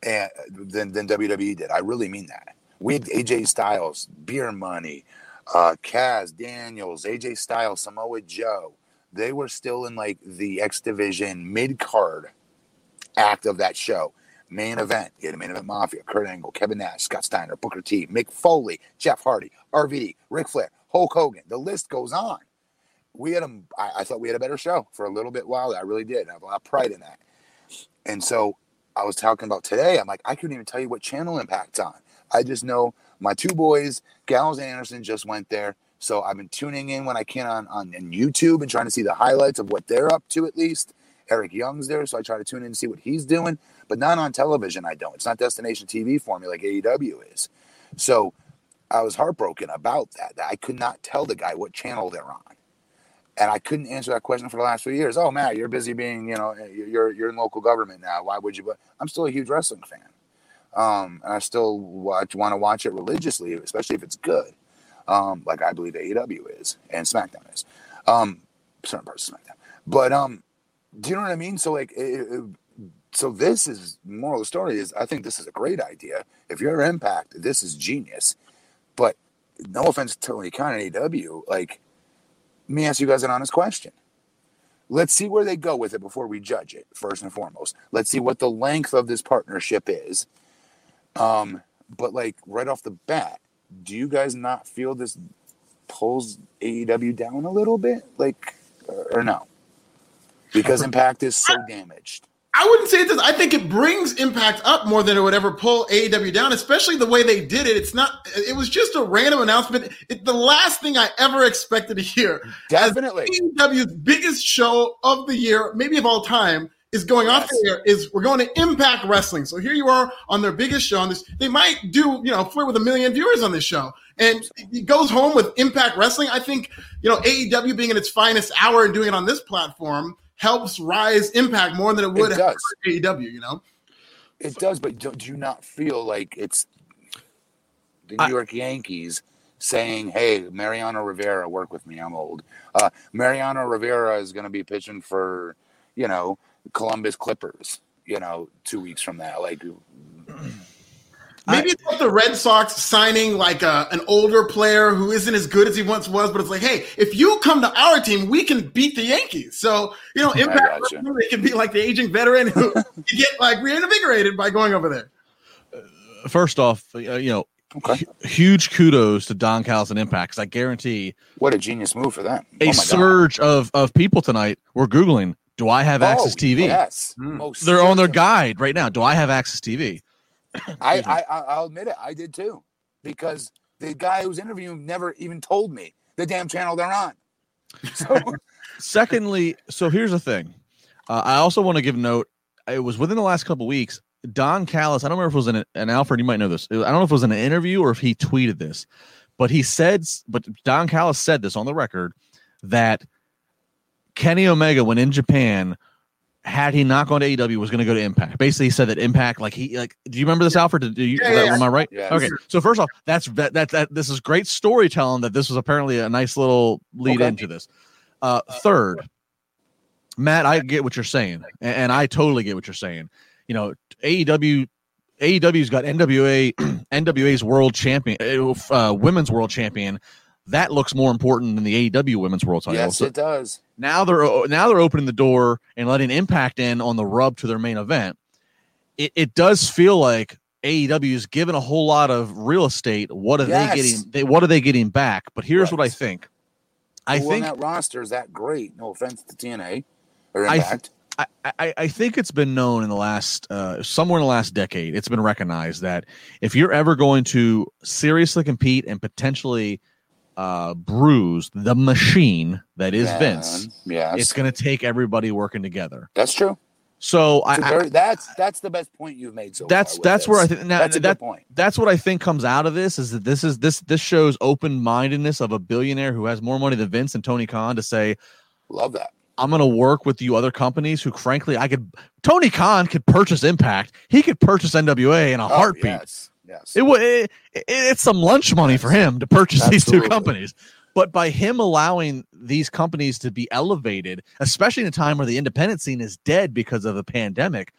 And then WWE did. I really mean that. We had AJ Styles, Beer Money, Kaz, Daniels, AJ Styles, Samoa Joe. They were still in like the X Division mid-card act of that show. Main event. You had a Main Event Mafia, Kurt Angle, Kevin Nash, Scott Steiner, Booker T, Mick Foley, Jeff Hardy, RVD, Ric Flair, Hulk Hogan. The list goes on. We had a, I thought we had a better show for a little bit while. I really did. I have a lot of pride in that. And so I was talking about today. I'm like, I couldn't even tell you what channel Impact's on. I just know my two boys, Gallows and Anderson, just went there. So I've been tuning in when I can on YouTube and trying to see the highlights of what they're up to at least. Eric Young's there, so I try to tune in and see what he's doing. But not on television, I don't. It's not destination TV for me like AEW is. So I was heartbroken about that, that I could not tell the guy what channel they're on. And I couldn't answer that question for the last few years. Oh, Matt, you're busy being, you know, you're in local government now. Why would you? But I'm still a huge wrestling fan. And I still want to watch it religiously, especially if it's good, like I believe AEW is and SmackDown is, certain parts of SmackDown. But do you know what I mean? So like, so this is moral of the story is I think this is a great idea. If you're Impact, this is genius. But no offense to Tony Khan and AEW, like, let me ask you guys an honest question. Let's see where they go with it before we judge it. First and foremost, let's see what the length of this partnership is. But like right off the bat, do you guys not feel this pulls AEW down a little bit? Like, or no? Because Impact is so damaged. I wouldn't say it does. I think it brings Impact up more than it would ever pull AEW down, especially the way they did it. It's not, it was just a random announcement. The last thing I ever expected to hear. Definitely. AEW's biggest show of the year, maybe of all time, is going off the air, is we're going to Impact Wrestling. So here you are on their biggest show on this. They might do, you know, flirt with 1 million viewers on this show. And he goes home with Impact Wrestling. I think, you know, AEW being in its finest hour and doing it on this platform helps rise Impact more than it would have AEW, you know? It does, but do you not feel like it's the New York Yankees saying, hey, Mariano Rivera, work with me, I'm old. Mariano Rivera is going to be pitching for, you know, Columbus Clippers, you know, 2 weeks from now. Like, maybe it's like the Red Sox signing like an older player who isn't as good as he once was, but it's like, hey, if you come to our team, we can beat the Yankees. So, you know, Impact really can be like the aging veteran who you get like reinvigorated by going over there. First off, you know, huge kudos to Don Callis and Impact because I guarantee what a genius move for that. A surge of people tonight were Googling, do I have Access TV? Yes. They're on their guide right now. Do I have Access TV? I'll admit it. I did too, because the guy who's interviewing never even told me the damn channel they're on. So, secondly, so here's the thing. I also want to give note. It was within the last couple of weeks. Don Callis. I don't remember if it was an Alfred. You might know this. I don't know if it was in an interview or if he tweeted this, but he said. But Don Callis said this on the record that Kenny Omega, when in Japan, had he not gone to AEW, was going to go to Impact. Basically, he said that Impact, like he, like, do you remember this, Alfred? Am I right? Yeah, okay. Sure. So first off, that this is great storytelling. That this was apparently a nice little lead into this. Third, Matt, I get what you're saying, and I totally get what you're saying. you know, AEW's got NWA's world champion, women's world champion. That looks more important than the AEW women's world title. Yes, so it does. Now they're opening the door and letting Impact in on the rub to their main event. It does feel like AEW's given a whole lot of real estate. What are they getting back? But here's what I think. I think that roster is that great. No offense to TNA or Impact. I think it's been known in the last somewhere in the last decade. It's been recognized that if you're ever going to seriously compete and potentially bruise the machine that is Vince, it's going to take everybody working together. That's true. So that's the best point you've made. So that's where I think that's what I think comes out of this is that this shows open-mindedness of a billionaire who has more money than Vince and Tony Khan to say, love that. I'm going to work with you other companies who, frankly, Tony Khan could purchase Impact. He could purchase NWA in a heartbeat. Yes. It's some lunch money for him to purchase these two companies. But by him allowing these companies to be elevated, especially in a time where the independent scene is dead because of the pandemic,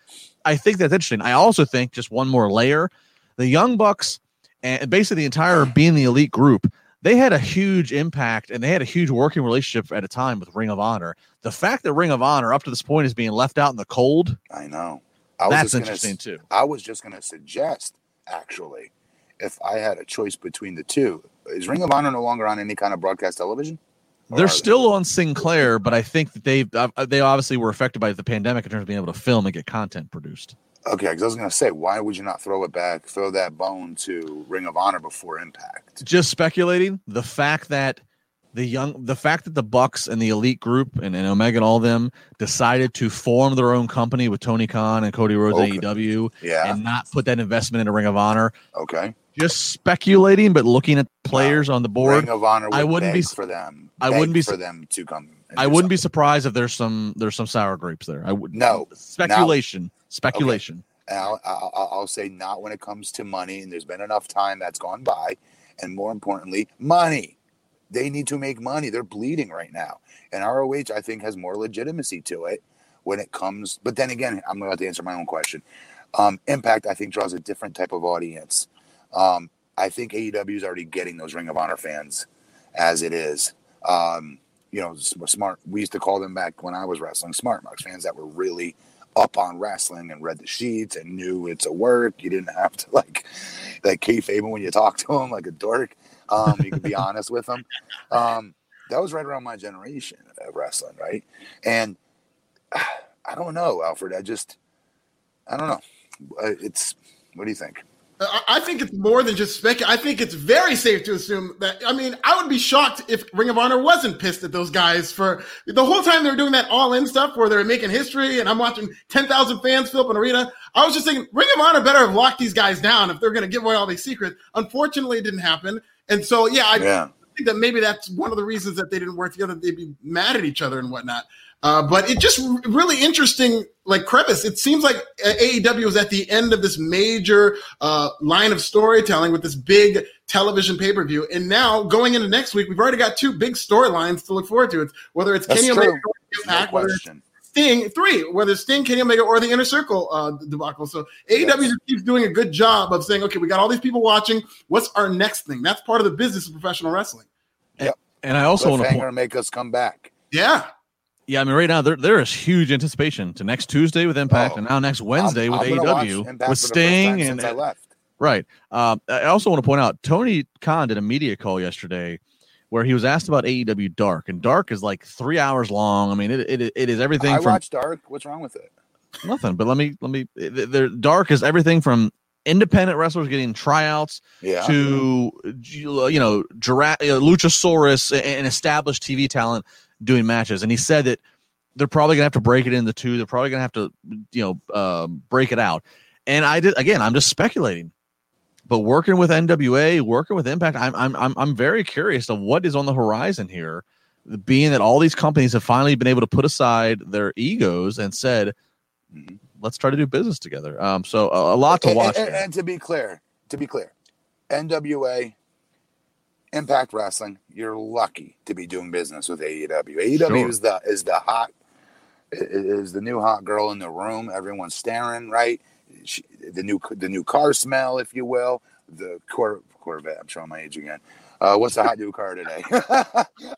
I think that's interesting. I also think, just one more layer, the Young Bucks and basically the entire Being the Elite group, they had a huge impact and they had a huge working relationship at a time with Ring of Honor. The fact that Ring of Honor up to this point is being left out in the cold. I know. That's interesting too. I was just going to suggest, actually, if I had a choice between the two, is Ring of Honor no longer on any kind of broadcast television? They're still on Sinclair, but I think that they obviously were affected by the pandemic in terms of being able to film and get content produced. Okay, because I was going to say, why would you not throw that bone to Ring of Honor before Impact? Just speculating. The fact that the Bucks and the Elite Group and Omega and all them decided to form their own company with Tony Khan and Cody Rhodes and AEW and not put that investment into Ring of Honor. Okay. Just speculating, but looking at players on the board, Ring of Honor I wouldn't be for them to come. I wouldn't be surprised if there's some sour grapes there. Speculation. Okay. I'll say not when it comes to money, and there's been enough time that's gone by, and more importantly, money. They need to make money. They're bleeding right now, and ROH I think has more legitimacy to it when it comes. But then again, I'm about to answer my own question. Impact I think draws a different type of audience. I think AEW is already getting those Ring of Honor fans as it is. You know, smart. We used to call them back when I was wrestling smart marks, fans that were really up on wrestling and read the sheets and knew it's a work. You didn't have to like kayfabe when you talk to them like a dork. You could be honest with them. That was right around my generation of wrestling, right? And I don't know, Alfred. I don't know. What do you think? I think it's more than just speculation. I think it's very safe to assume that, I mean, I would be shocked if Ring of Honor wasn't pissed at those guys for the whole time they were doing that all-in stuff where they were making history and I'm watching 10,000 fans fill up an arena. I was just thinking, Ring of Honor better have locked these guys down if they're going to give away all these secrets. Unfortunately, it didn't happen. And so, I think that maybe that's one of the reasons that they didn't work together. They'd be mad at each other and whatnot. But it just really interesting, like crevice. It seems like AEW is at the end of this major line of storytelling with this big television pay-per-view. And now going into next week, we've already got two big storylines to look forward to. That's Kenny Omega or Impact, whether it's Sting, Kenny Omega, or the Inner Circle debacle. So AEW just keeps doing a good job of saying, okay, we got all these people watching. What's our next thing? That's part of the business of professional wrestling. Yep. And I also want to make us come back. Yeah. Yeah, I mean, right now there is huge anticipation to next Tuesday with Impact, and now next Wednesday with AEW with Sting and I left. Right. I also want to point out Tony Khan did a media call yesterday where he was asked about AEW Dark, and Dark is like 3 hours long. I mean, it is everything. I watched Dark. What's wrong with it? Nothing. But let me. Dark is everything from independent wrestlers getting tryouts to Luchasaurus and established TV talent doing matches, and he said that they're probably gonna have to break it into two. They're probably gonna have to, break it out. And I'm just speculating, but working with NWA, working with Impact, I'm very curious of what is on the horizon here. Being that all these companies have finally been able to put aside their egos and said, "Let's try to do business together." So a lot to watch. And to be clear, NWA. Impact Wrestling, you're lucky to be doing business with AEW. AEW is the hot is the new hot girl in the room. Everyone's staring, right? She, the new car smell, if you will. The Corvette. I'm showing my age again. What's the hot new car today?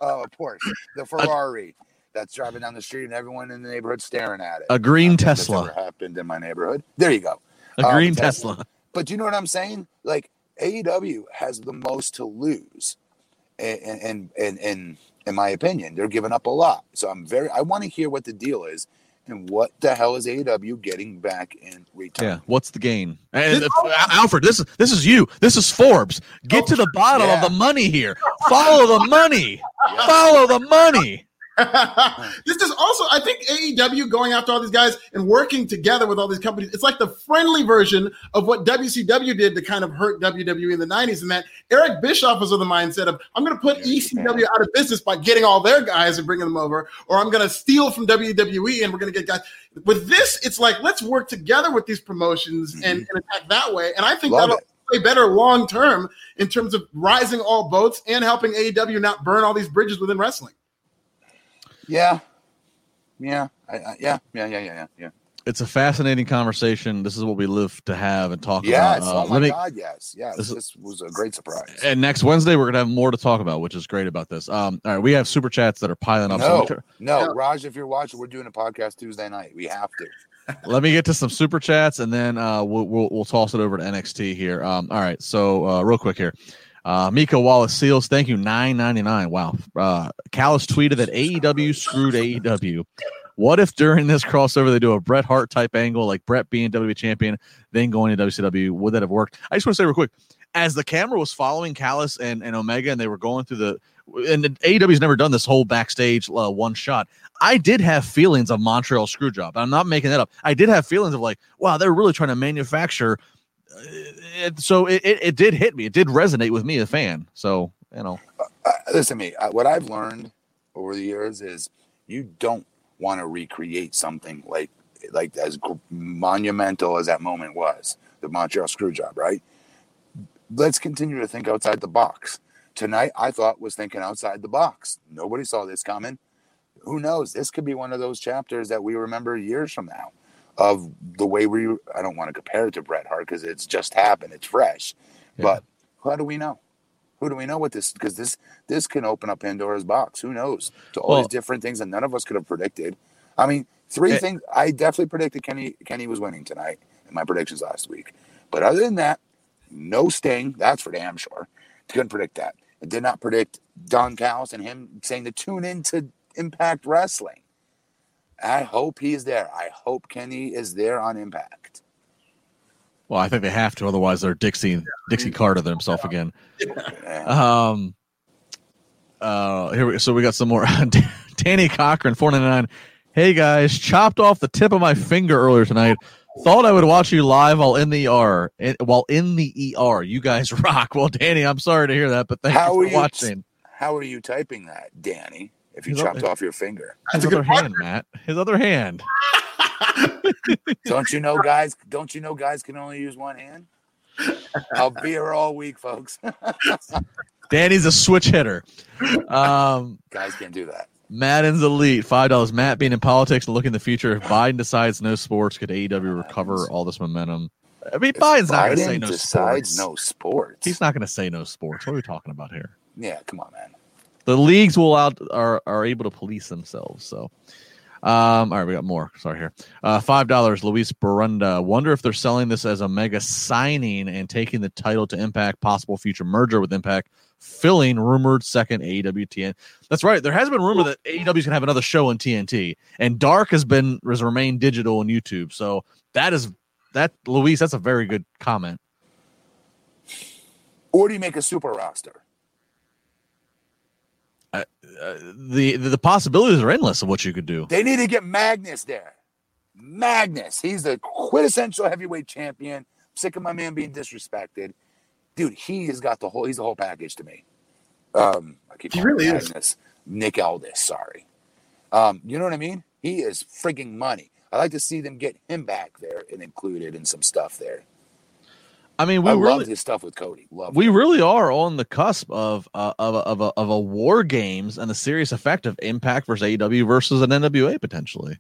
Oh, a Porsche. The Ferrari that's driving down the street and everyone in the neighborhood staring at it. A green Tesla. That's never happened in my neighborhood. There you go. A green Tesla. But you know what I'm saying? Like, AEW has the most to lose. And in my opinion, they're giving up a lot. So I want to hear what the deal is. And what the hell is AEW getting back in return? Yeah, what's the gain? And Alfred, this is you. This is Forbes. Get to the bottom of the money here. Follow the money. Yeah. Follow the money. This is also, I think, AEW going after all these guys and working together with all these companies. It's like the friendly version of what WCW did to kind of hurt WWE in the 90s. And that Eric Bischoff was of the mindset of, I'm going to put ECW out of business by getting all their guys and bringing them over, or I'm going to steal from WWE and we're going to get guys. With this, it's like, let's work together with these promotions and attack that way. And I think that'll play better long term in terms of rising all boats and helping AEW not burn all these bridges within wrestling. Yeah. It's a fascinating conversation. This is what we live to have and talk about. Oh my God, yes. Yeah, this was a great surprise. And next Wednesday, we're going to have more to talk about, which is great about this. All right, we have super chats that are piling up. No, Raj, if you're watching, we're doing a podcast Tuesday night. We have to. Let me get to some super chats, and then we'll toss it over to NXT here. All right, so real quick here. Mika Wallace Seals, thank you, $9.99. Wow. Callis tweeted that AEW screwed AEW. What if during this crossover they do a Bret Hart type angle, like Bret being WWE champion, then going to WCW? Would that have worked? I just want to say real quick, as the camera was following Callis and Omega, and they were going through and AEW's never done this whole backstage one shot. I did have feelings of Montreal Screwjob. I'm not making that up. I did have feelings of like, wow, they're really trying to manufacture. So it did hit me. It did resonate with me, a fan. So, you know, listen to me. What I've learned over the years is you don't want to recreate something like as monumental as that moment was, the Montreal Screwjob, right? Let's continue to think outside the box. Tonight, I thought was thinking outside the box. Nobody saw this coming. Who knows? This could be one of those chapters that we remember years from now. Of the way I don't want to compare it to Bret Hart because it's just happened. It's fresh. Yeah. But how do we know? Who do we know what this? Because this can open up Pandora's box. Who knows? To all these different things that none of us could have predicted. I mean, three things. I definitely predicted Kenny was winning tonight in my predictions last week. But other than that, no Sting. That's for damn sure. Couldn't predict that. I did not predict Don Callis and him saying to tune in to Impact Wrestling. I hope he's there. I hope Kenny is there on Impact. Well, I think they have to, otherwise they're Dixie Carter himself again. Here we we got some more. Danny Cochran, $4.99. Hey guys, chopped off the tip of my finger earlier tonight. Thought I would watch you live while in the ER. You guys rock. Well, Danny, I'm sorry to hear that, but thank you for watching. How are you typing that, Danny? If you chopped off your finger. That's his other hand, Matt. His other hand. Don't you know, guys? Don't you know guys can only use one hand? I'll be here all week, folks. Danny's a switch hitter. Guys can't do that. Madden's elite, $5. Matt, being in politics and looking in the future, if Biden decides no sports, could AEW recover all this momentum? I mean, Biden's not going to say no sports. He's not going to say no sports. What are we talking about here? Yeah, come on, man. The leagues are able to police themselves. So, all right, we got more. Sorry here. $5. Luis Barunda. Wonder if they're selling this as a mega signing and taking the title to Impact. Possible future merger with Impact. Filling rumored second AEW TNT. That's right. There has been rumor that AEW is gonna have another show on TNT, and Dark has remained digital on YouTube. So that Luis. That's a very good comment. Or do you make a super roster? The possibilities are endless of what you could do. They need to get Magnus there. Magnus, he's the quintessential heavyweight champion. I'm sick of my man being disrespected, dude. He's the whole package to me. I keep calling him Magnus. Nick Aldis, sorry. You know what I mean? He is freaking money. I like to see them get him back there and included in some stuff there. I mean, I loved his stuff with Cody. Really are on the cusp of a War Games and the serious effect of Impact versus AEW versus an NWA potentially.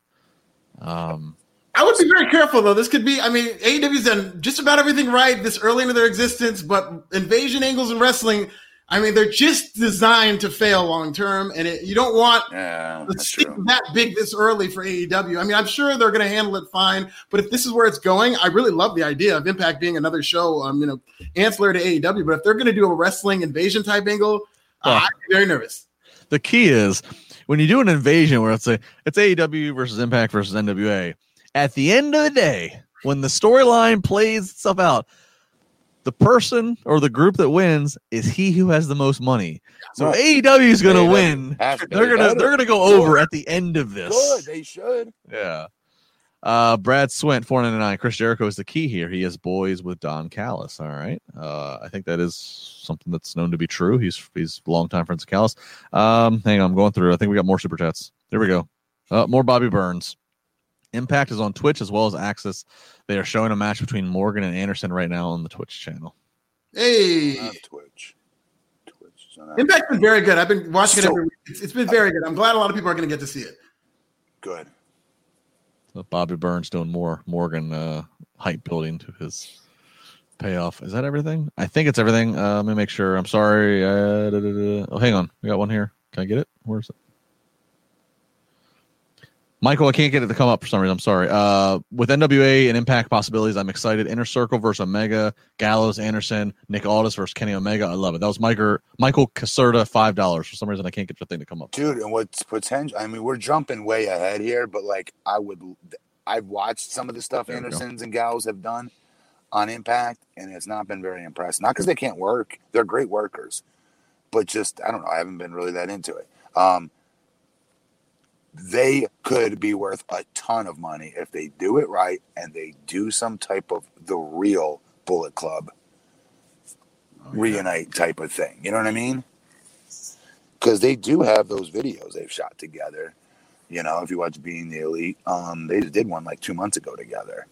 I would be very careful, though. This could be, I mean, AEW's done just about everything right this early into their existence, but invasion angles in wrestling, I mean, they're just designed to fail long-term, and you don't want to stick that big this early for AEW. I mean, I'm sure they're going to handle it fine, but if this is where it's going, I really love the idea of Impact being another show, ancillary to AEW, but if they're going to do a wrestling invasion type angle, I'd be very nervous. The key is, when you do an invasion where it's AEW versus Impact versus NWA, at the end of the day, when the storyline plays itself out, the person or the group that wins is he who has the most money. So AEW is going to win. They're going to go over at the end of this. Good, they should. Yeah. Brad Swint, 499. Chris Jericho is the key here. He is boys with Don Callis. All right. I think that is something that's known to be true. He's longtime friends of Callis. Hang on, I'm going through. I think we got more super chats. There we go. More Bobby Burns. Impact is on Twitch as well as Axis. They are showing a match between Morgan and Anderson right now on the Twitch channel. Hey, Twitch is on Impact's been very good. I've been watching it every week. It's been very good. I'm glad a lot of people are going to get to see it. Good. Bobby Burns doing more Morgan hype building to his payoff. Is that everything? I think it's everything. Let me make sure. I'm sorry. Oh, hang on. We got one here. Can I get it? Where is it? Michael, I can't get it to come up for some reason. I'm sorry. With NWA and Impact possibilities, I'm excited. Inner Circle versus Omega, Gallows, Anderson, Nick Aldis versus Kenny Omega. I love it. That was Michael Caserta, $5. For some reason, I can't get your thing to come up. Dude, and what's potential? I mean, we're jumping way ahead here, but like I've watched some of the stuff Anderson's and Gallows have done on Impact, and it's not been very impressive. Not because they can't work. They're great workers. But just, I don't know. I haven't been really that into it. They could be worth a ton of money if they do it right and they do some type of the real Bullet Club reunite type of thing. You know what I mean? Because they do have those videos they've shot together. You know, if you watch Being the Elite, they did one like 2 months ago together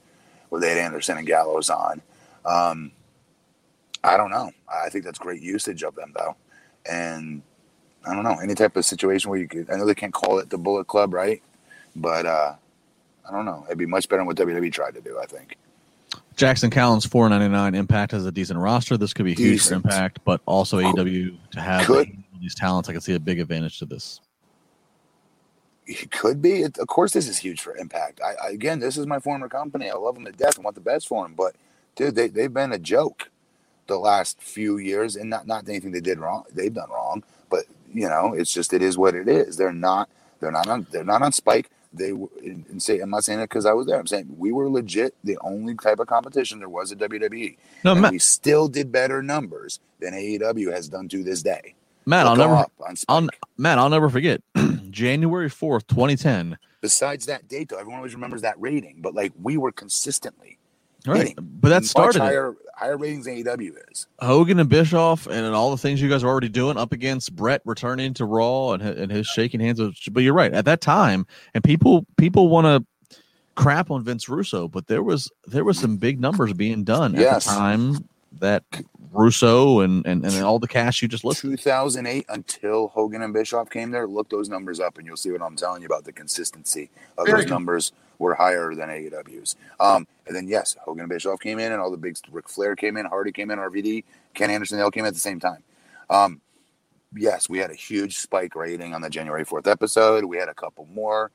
where they had Anderson and Gallows on. I don't know. I think that's great usage of them, though. And I don't know, any type of situation where you could, I know they can't call it the Bullet Club, right? But I don't know. It'd be much better than what WWE tried to do, I think. Jackson Collins, $4.99. Impact has a decent roster. This could be huge for Impact, but also AEW to have these talents. I can see a big advantage to this. It could be. Of course, this is huge for Impact. Again, this is my former company. I love them to death and want the best for them. But, dude, they've been a joke the last few years, and not anything they've done wrong. But you know, it's just it is what it is. They're not on Spike. They and say I'm not saying it because I was there. I'm saying we were legit the only type of competition there was at WWE. No, and Matt, we still did better numbers than AEW has done to this day. Matt, I'll never forget January 4th, 2010. Besides that date, though, everyone always remembers that rating. But like we were consistently. Right, but that started higher ratings than AEW is. Hogan and Bischoff, and all the things you guys are already doing up against Brett returning to Raw and his shaking hands. But you're right at that time, and people want to crap on Vince Russo, but there was some big numbers being done at the time that Russo and all the cash you just listed. 2008 until Hogan and Bischoff came there. Look those numbers up, and you'll see what I'm telling you about the consistency of those numbers. Were higher than AEW's. And then, yes, Hogan and Bischoff came in and all the bigs. Ric Flair came in, Hardy came in, RVD, Ken Anderson, they all came in at the same time. Yes, we had a huge spike rating on the January 4th episode. We had a couple more.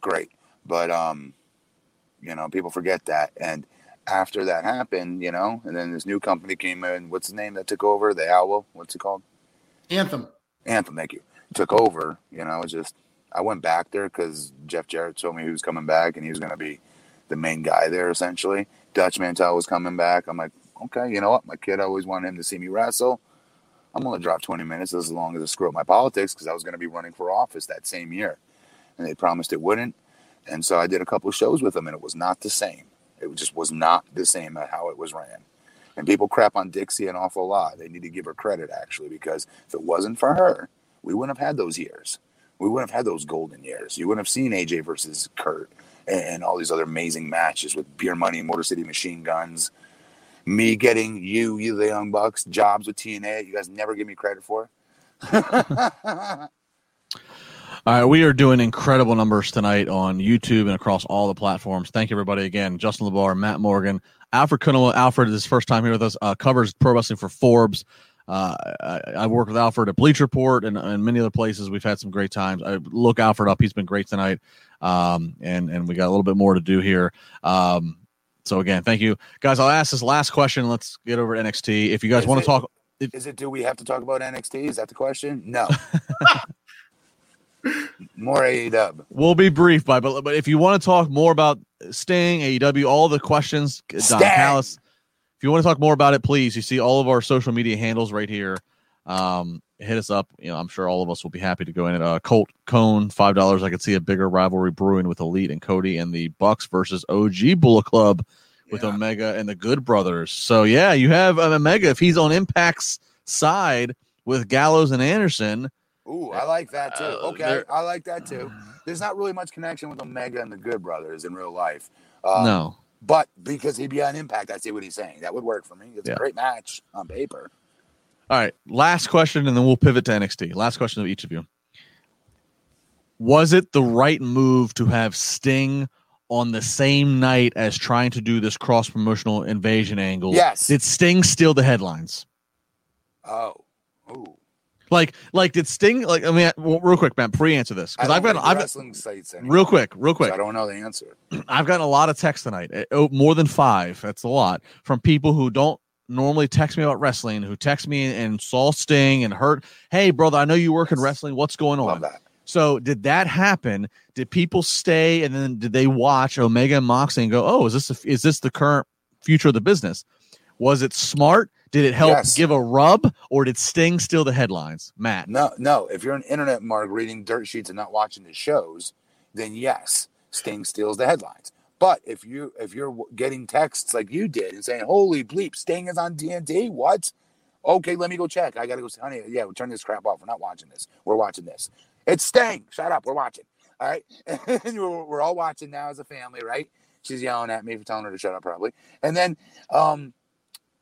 Great. But, people forget that. And after that happened, and then this new company came in. What's the name that took over? The Owl. What's it called? Anthem, thank you. Took over, it's just... I went back there because Jeff Jarrett told me he was coming back and he was going to be the main guy there, essentially. Dutch Mantel was coming back. I'm like, okay, you know what? My kid always wanted him to see me wrestle. I'm going to drop 20 minutes as long as I screw up my politics because I was going to be running for office that same year. And they promised it wouldn't. And so I did a couple of shows with him and it was not the same. It just was not the same at how it was ran. And people crap on Dixie an awful lot. They need to give her credit, actually, because if it wasn't for her, we wouldn't have had those years. We wouldn't have had those golden years. You wouldn't have seen AJ versus Kurt and all these other amazing matches with Beer Money, Motor City Machine Guns. Me getting you the Young Bucks, jobs with TNA. You guys never give me credit for. All right, we are doing incredible numbers tonight on YouTube and across all the platforms. Thank you, everybody. Again, Justin LeBar, Matt Morgan, Alfred Kunawa. Alfred is his first time here with us, covers pro wrestling for Forbes. I've worked with Alfred at Bleacher Report and many other places. We've had some great times. I look Alfred up. He's been great tonight. And we got a little bit more to do here. So again, thank you guys. I'll ask this last question. Let's get over to NXT. If you guys want to talk, do we have to talk about NXT? Is that the question? No. More AEW. We'll be brief, but if you want to talk more about Sting, AEW, all the questions, Don Callis. If you want to talk more about it, please. You see all of our social media handles right here. Hit us up. You know, I'm sure all of us will be happy to go in it. Colt Cone, $5. I could see a bigger rivalry brewing with Elite and Cody and the Bucks versus OG Bullet Club with Omega and the Good Brothers. So yeah, you have Omega if he's on Impact's side with Gallows and Anderson. Ooh, I like that too. Okay, I like that too. There's not really much connection with Omega and the Good Brothers in real life. No. But because he'd be on Impact, I see what he's saying. That would work for me. It's a great match on paper. All right, last question, and then we'll pivot to NXT. Last question of each of you. Was it the right move to have Sting on the same night as trying to do this cross-promotional invasion angle? Yes. Did Sting steal the headlines? Oh. Like did Sting? Like, I mean, real quick, man. Pre-answer this because I've got wrestling sites anymore, real quick. So I don't know the answer. I've gotten a lot of texts tonight, more than 5. That's a lot from people who don't normally text me about wrestling, who text me and saw Sting and heard, "Hey, brother, I know you work in wrestling. What's going on?" Love that. So did that happen? Did people stay and then did they watch Omega and Moxley and go, "Oh, is this the current future of the business?" Was it smart? Did it help give a rub, or did Sting steal the headlines? Matt? No. If you're an internet mark reading dirt sheets and not watching the shows, then yes, Sting steals the headlines. But if you're getting texts like you did and saying, "Holy bleep, Sting is on TNT, what? Okay, let me go check. I got to go, honey, yeah, we'll turn this crap off. We're not watching this. We're watching this. It's Sting. Shut up. We're watching." All right? And we're all watching now as a family, right? She's yelling at me for telling her to shut up probably. And then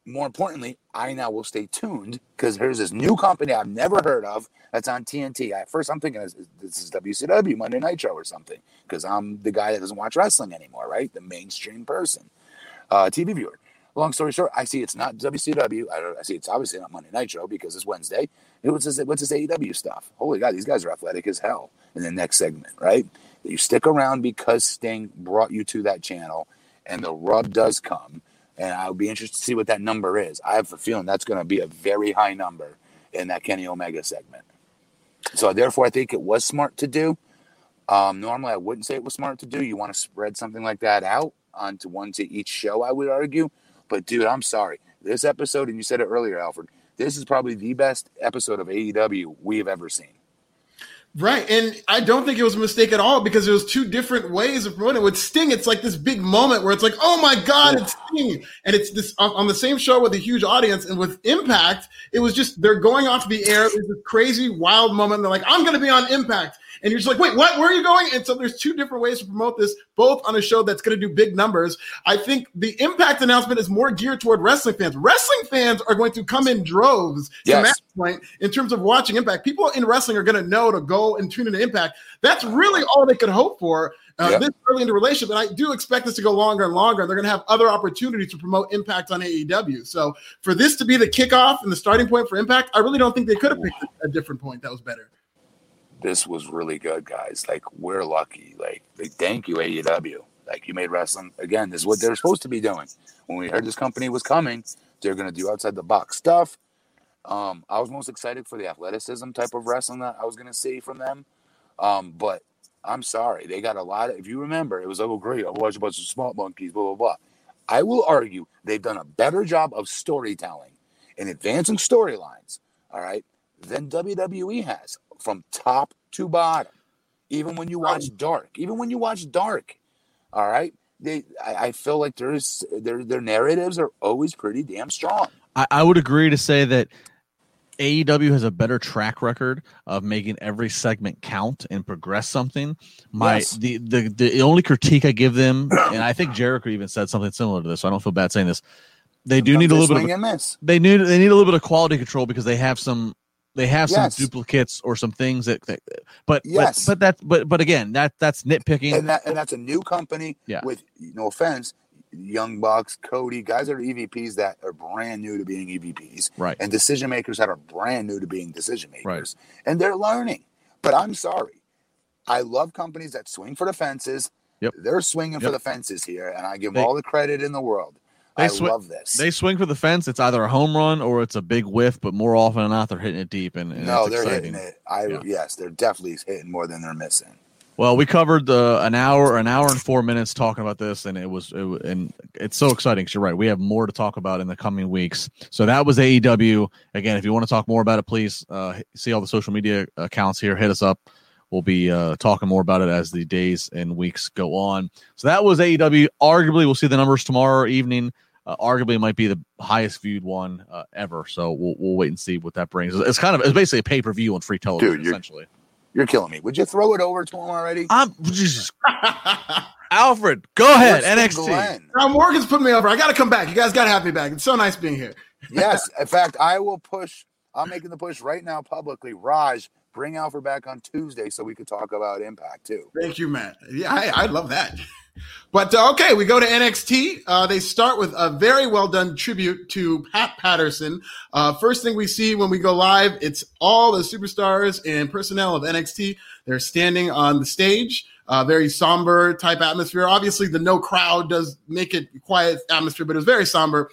more importantly, I now will stay tuned because here's this new company I've never heard of that's on TNT. At first, I'm thinking this is WCW, Monday Nitro or something, because I'm the guy that doesn't watch wrestling anymore, right? The mainstream person, TV viewer. Long story short, I see it's not WCW. I see it's obviously not Monday Nitro because it's Wednesday. What's this AEW stuff? Holy God, these guys are athletic as hell in the next segment, right? You stick around because Sting brought you to that channel, and the rub does come. And I'll be interested to see what that number is. I have a feeling that's going to be a very high number in that Kenny Omega segment. So, therefore, I think it was smart to do. Normally, I wouldn't say it was smart to do. You want to spread something like that out onto one to each show, I would argue. But, dude, I'm sorry. This episode, and you said it earlier, Alfred, this is probably the best episode of AEW we've ever seen. Right, and I don't think it was a mistake at all because it was two different ways of promoting. With Sting, it's like this big moment where it's like, oh my God, it's Sting. And it's this on the same show with a huge audience. And with Impact, it was just, they're going off the air. It's this crazy, wild moment. And they're like, I'm going to be on Impact. And you're just like, wait, what? Where are you going? And so there's two different ways to promote this, both on a show that's going to do big numbers. I think the Impact announcement is more geared toward wrestling fans. Wrestling fans are going to come in droves to Matt's point in terms of watching Impact. People in wrestling are going to know to go and tune into Impact. That's really all they could hope for this early into relationship. And I do expect this to go longer and longer. They're going to have other opportunities to promote Impact on AEW. So for this to be the kickoff and the starting point for Impact, I really don't think they could have picked a different point that was better. This was really good, guys. Like, we're lucky. Like, thank you, AEW. Like, you made wrestling. Again, this is what they're supposed to be doing. When we heard this company was coming, they're going to do outside-the-box stuff. I was most excited for the athleticism type of wrestling that I was going to see from them. But I'm sorry. They got a lot of – if you remember, it was like, oh, great, I watched a bunch of smart monkeys, blah, blah, blah. I will argue they've done a better job of storytelling and advancing storylines, all right, than WWE has. From top to bottom, even when you watch Dark, all right, I feel like their narratives are always pretty damn strong. I would agree to say that AEW has a better track record of making every segment count and progress something. The only critique I give them, and I think Jericho even said something similar to this, so I don't feel bad saying this. They need a little bit of quality control because they have some They have some duplicates or some things that but again, that's nitpicking, and that's a new company. Yeah. With no offense, Young Bucks, Cody, guys that are EVPs that are brand new to being EVPs, right? And decision makers that are brand new to being decision makers, right? And they're learning. But I'm sorry, I love companies that swing for the fences. Yep. They're swinging for the fences here, and I give them all the credit in the world. I love this. They swing for the fence. It's either a home run or it's a big whiff, but more often than not, they're hitting it deep. And no, they're exciting. Hitting it. Yes, they're definitely hitting more than they're missing. Well, we covered an hour and 4 minutes talking about this, and and it's so exciting. 'Cause you're right. We have more to talk about in the coming weeks. So that was AEW. Again, if you want to talk more about it, please see all the social media accounts here. Hit us up. We'll be talking more about it as the days and weeks go on. So that was AEW. Arguably, we'll see the numbers tomorrow evening. Arguably, it might be the highest viewed one ever. So we'll wait and see what that brings. It's basically a pay-per-view on free television, essentially. You're killing me. Would you throw it over to him already? Jesus. Alfred, go ahead. NXT. Morgan's putting me over. I got to come back. You guys got to have me back. It's so nice being here. Yes. In fact, I will push. I'm making the push right now publicly. Raj, bring Alfred back on Tuesday so we could talk about Impact too. Thank you, Matt. Yeah, I love that. But okay, we go to NXT. They start with a very well done tribute to Pat Patterson. First thing we see when we go live, it's all the superstars and personnel of NXT. They're standing on the stage. Very somber type atmosphere. Obviously, the no crowd does make it quiet atmosphere, but it was very somber.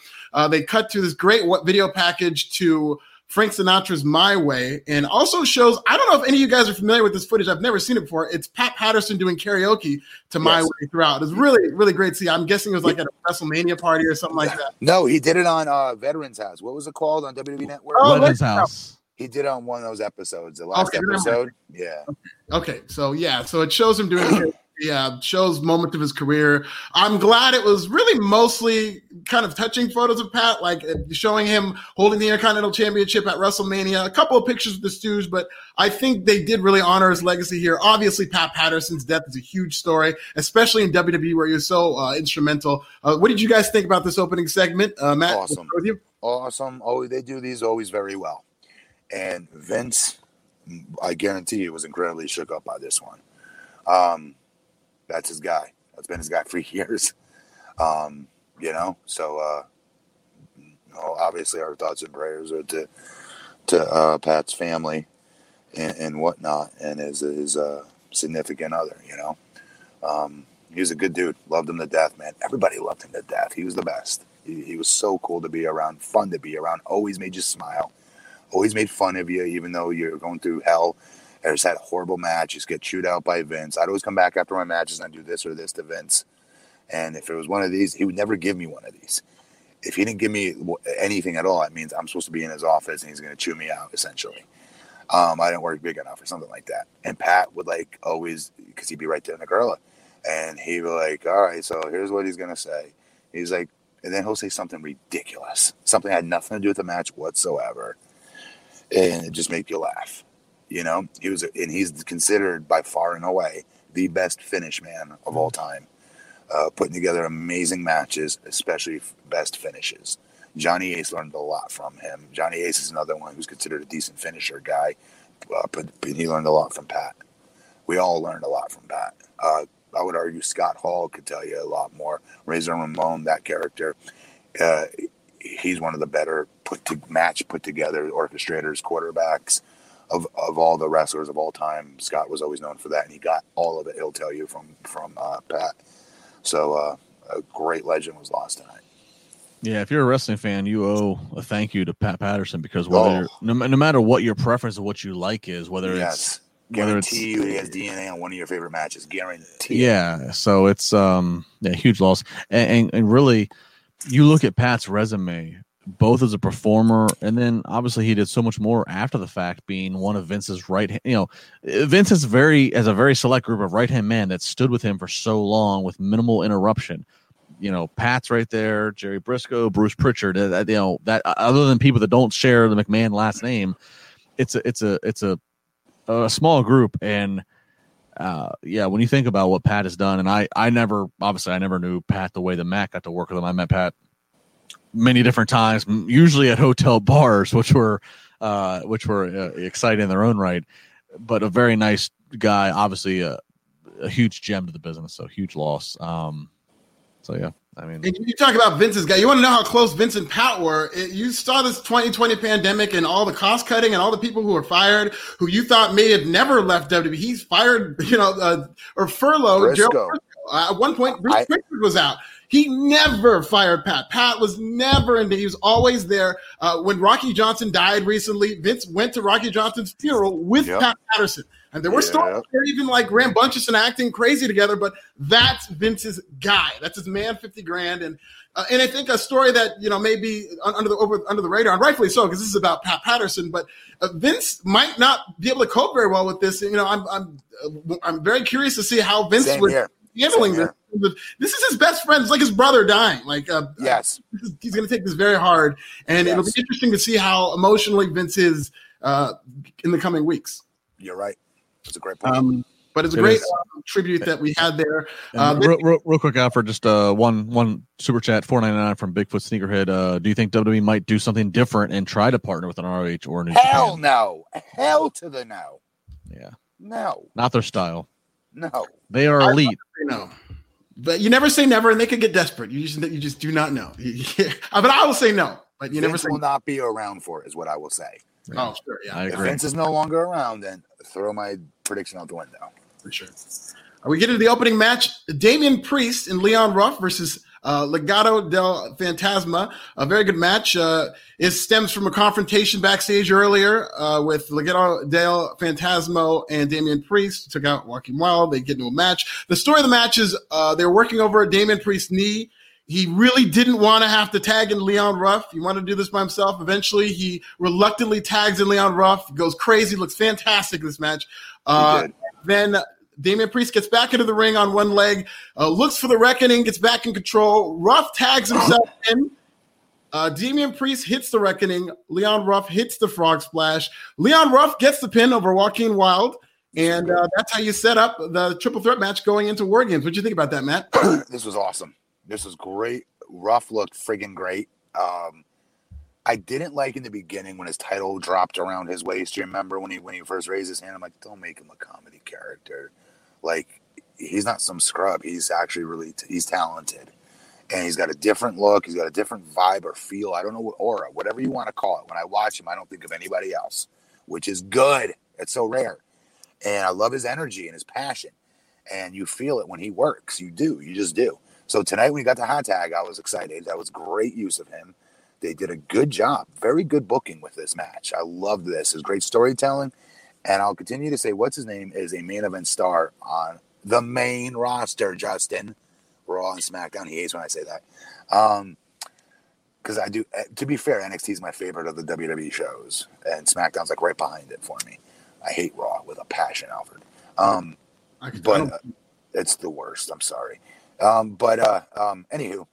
They cut through this great video package to Frank Sinatra's My Way, and also shows, I don't know if any of you guys are familiar with this footage. I've never seen it before. It's Pat Patterson doing karaoke to My Way throughout. It's really, really great to see. I'm guessing it was like at a WrestleMania party or something like that. No, he did it on Veterans House. What was it called on WWE Network? Oh, Veterans House. He did it on one of those episodes, the last episode. Yeah. Okay. So it shows him doing karaoke. Yeah, shows moments of his career. I'm glad it was really mostly kind of touching photos of Pat, like showing him holding the Intercontinental Championship at WrestleMania, a couple of pictures with the Stooges, but I think they did really honor his legacy here. Obviously, Pat Patterson's death is a huge story, especially in WWE where you're so instrumental. What did you guys think about this opening segment, Matt? Awesome. With you? Awesome. Oh, they do these always very well. And Vince, I guarantee you, was incredibly shook up by this one. That's his guy. That's been his guy for years. Obviously our thoughts and prayers are to Pat's family and whatnot, and his significant other, he was a good dude. Loved him to death, man. Everybody loved him to death. He was the best. He was so cool to be around, fun to be around, always made you smile, always made fun of you, even though you're going through hell. I just had horrible matches, get chewed out by Vince. I'd always come back after my matches and I'd do this or this to Vince. And if it was one of these, he would never give me one of these. If he didn't give me anything at all, it means I'm supposed to be in his office and he's going to chew me out, essentially. I didn't work big enough or something like that. And Pat would always, because he'd be right there in the gorilla. And he'd be like, all right, so here's what he's going to say. He's like, and then he'll say something ridiculous. Something had nothing to do with the match whatsoever. And it just make you laugh. And he's considered by far and away the best finish man of all time, putting together amazing matches, especially best finishes. Johnny Ace learned a lot from him. Johnny Ace is another one who's considered a decent finisher guy, but he learned a lot from Pat. We all learned a lot from Pat. I would argue Scott Hall could tell you a lot more. Razor Ramon, that character, he's one of the better put together orchestrators, quarterbacks. Of all the wrestlers of all time, Scott was always known for that, and he got all of it, he'll tell you, from Pat. So a great legend was lost tonight. Yeah, if you're a wrestling fan, you owe a thank you to Pat Patterson, because no matter what your preference of what you like is, whether he has DNA on one of your favorite matches, guarantee. Yeah, so it's a huge loss. And really, you look at Pat's resume, both as a performer, and then obviously he did so much more after the fact, being one of Vince's right. Vince has a very select group of right hand men that stood with him for so long with minimal interruption. Pat's right there, Jerry Briscoe, Bruce Pritchard. That other than people that don't share the McMahon last name, it's a small group. And when you think about what Pat has done, and I never knew Pat the way the Mac got to work with him. I met Pat many different times, usually at hotel bars, which were which were exciting in their own right, but a very nice guy, obviously a huge gem to the business, so huge loss. So, yeah, I mean. And you talk about Vince's guy. You want to know how close Vince and Pat were. You saw this 2020 pandemic and all the cost cutting and all the people who were fired, who you thought may have never left WWE. He's fired, or furloughed. Briscoe. Gerald Briscoe. At one point, Bruce Pritchard was out. He never fired Pat. Pat was never in there. He was always there. When Rocky Johnson died recently, Vince went to Rocky Johnson's funeral with Pat Patterson. And there were stories where even like rambunctious and acting crazy together, but that's Vince's guy. That's his man, $50,000. And I think a story that, may be under the radar, and rightfully so, because this is about Pat Patterson, but Vince might not be able to cope very well with this. I'm very curious to see how Vince would handling this. This is his best friend. It's like his brother dying. He's going to take this very hard, and it'll be interesting to see how emotionally Vince is in the coming weeks. You're right. That's a great point. But it's a great tribute that we had there. Real quick, Alfred, just one super chat, $4.99 from Bigfoot Sneakerhead. Do you think WWE might do something different and try to partner with an ROH or a New Japan? Hell no. Hell to the no. Yeah. No. Not their style. No. They are elite. No. But you never say never, and they could get desperate. You just do not know. But I will say no. But you Vince never say will not be around for it, is what I will say. Right. Oh, sure. Yeah, I agree. If Vince is no longer around, then throw my prediction out the window. For sure. We get into the opening match: Damian Priest and Leon Ruff versus Legado del Fantasma. A very good match. It stems from a confrontation backstage earlier with Legado del Fantasma and Damian Priest. Took out Joaquin Wild. They get into a match. The story of the match is they're working over Damian Priest's knee. He really didn't want to have to tag in Leon Ruff. He wanted to do this by himself. Eventually, he reluctantly tags in Leon Ruff. He goes crazy. Looks fantastic this match. Then Damian Priest gets back into the ring on one leg, looks for the Reckoning, gets back in control. Ruff tags himself in. Damian Priest hits the Reckoning. Leon Ruff hits the Frog Splash. Leon Ruff gets the pin over Joaquin Wilde. And that's how you set up the triple threat match going into War Games. What do you think about that, Matt? This was awesome. This was great. Ruff looked friggin' great. I didn't like in the beginning when his title dropped around his waist. You remember when he first raised his hand? I'm like, don't make him a comedy character. Like, he's not some scrub. He's actually really he's talented. And he's got a different look. He's got a different vibe or feel. I don't know what aura, whatever you want to call it. When I watch him, I don't think of anybody else, which is good. It's so rare. And I love his energy and his passion. And you feel it when he works. You do. You just do. So tonight when he got the hot tag, I was excited. That was great use of him. They did a good job, very good booking with this match. I love this. It was great storytelling. And I'll continue to say what's-his-name is a main event star on the main roster, Justin. Raw and SmackDown. He hates when I say that. Because I do. To be fair, NXT is my favorite of the WWE shows. And SmackDown's like right behind it for me. I hate Raw with a passion, Alfred. But it's the worst. I'm sorry. Anywho.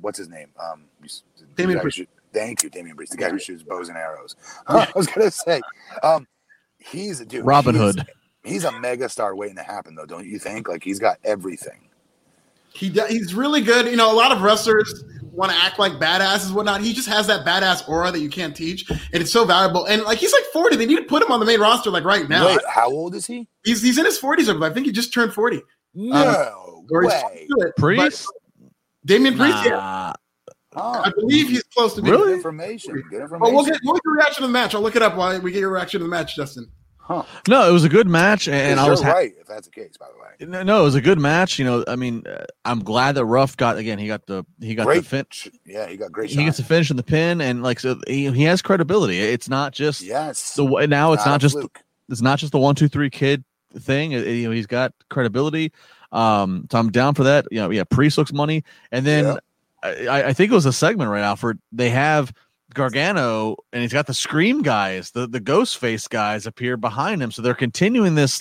What's-his-name? Damian Priest. Thank you, Damian Priest. The guy who shoots bows and arrows. I was going to say, he's a dude. Robin Hood. He's a megastar waiting to happen, though, don't you think? Like, he's got everything. He's really good. A lot of wrestlers want to act like badasses and whatnot. He just has that badass aura that you can't teach, and it's so valuable. And, he's 40. They need to put him on the main roster, right now. Wait, how old is he? He's in his 40s, but I think he just turned 40. No way. Priest? Damian Priest, I believe he's close to being really? Good information. Oh, we'll get your reaction to the match. I'll look it up while we get your reaction to the match, Justin. Huh. No, it was a good match, and I was right if that's the case. By the way, no, it was a good match. I'm glad that Ruff got the finish. Yeah, he got great. He gets the finish in the pin, and he has credibility. It's not just it's not just the 1-2-3 kid thing. He's got credibility. So I'm down for that. Priest looks money, and then I think it was a segment right now for they have Gargano, and he's got the Scream guys, the ghost face guys appear behind him, so they're continuing this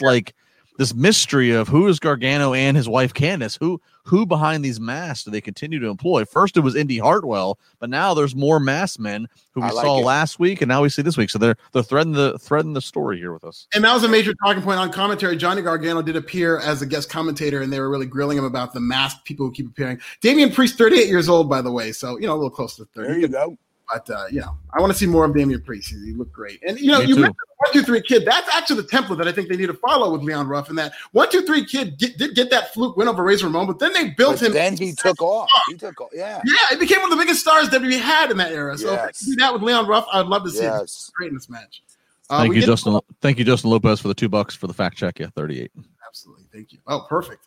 this mystery of who is Gargano and his wife Candace, who behind these masks do they continue to employ. First it was Indy Hartwell, but now there's more masked men who we saw last week, and now we see this week. So they're threading the story here with us. And that was a major talking point on commentary. Johnny Gargano did appear as a guest commentator, and they were really grilling him about the masked people who keep appearing. Damian Priest, 38 years old, by the way, so a little close to 30. There you go. But, you know, I want to see more of Dameon Priest. He looked great. And, you know, you mentioned the 1-2-3 kid. That's actually the template that I think they need to follow with Leon Ruff. And that 1-2-3 kid did get that fluke win over Razor Ramon, but then they built him. Then he took off. He took off. Yeah. Yeah. He became one of the biggest stars that we had in that era. So if I could do that with Leon Ruff, I'd love to see him great in this match. Thank you, Justin Lopez, for the $2 for the fact check. Yeah, 38. Absolutely. Thank you. Oh, perfect.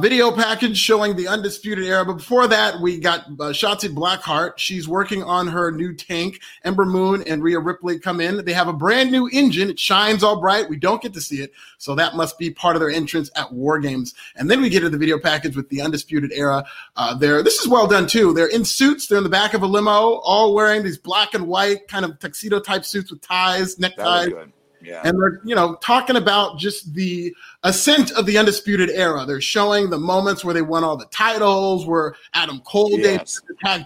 Video package showing the Undisputed Era. But before that, we got Shotzi Blackheart. She's working on her new tank. Ember Moon and Rhea Ripley come in. They have a brand new engine. It shines all bright. We don't get to see it. So that must be part of their entrance at War Games. And then we get to the video package with the Undisputed Era. This is well done, too. They're in suits. They're in the back of a limo, all wearing these black and white kind of tuxedo-type suits with ties, neckties. Yeah. And they're, you know, talking about just the ascent of the Undisputed Era. They're showing the moments where they won all the titles, where Adam Cole attacked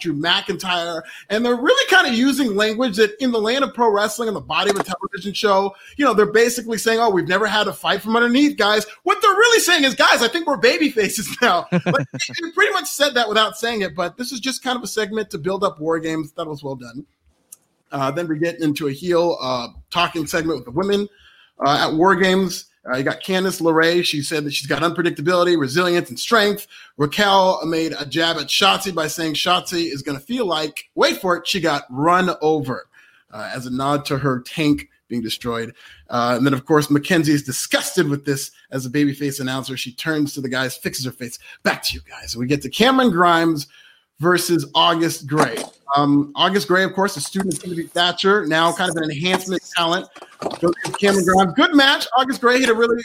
Drew McIntyre. And they're really kind of using language that in the land of pro wrestling and the body of a television show, you know, they're basically saying, oh, we've never had a fight from underneath, guys. What they're really saying is, guys, I think we're baby faces now. Like, they pretty much said that without saying it, but this is just kind of a segment to build up War Games. That was well done. Then we get into a heel talking segment with the women at War Games. You got Candice LeRae. She said that she's got unpredictability, resilience, and strength. Raquel made a jab at Shotzi by saying Shotzi is going to feel like, wait for it, she got run over as a nod to her tank being destroyed. And then, of course, Mackenzie is disgusted with this as a babyface announcer. She turns to the guys, fixes her face. Back to you guys. We get to Cameron Grimes versus August Gray. August Gray, of course, a student of Timothy Thatcher, now kind of an enhancement talent. Cameron Grimes, good match. August Gray hit a really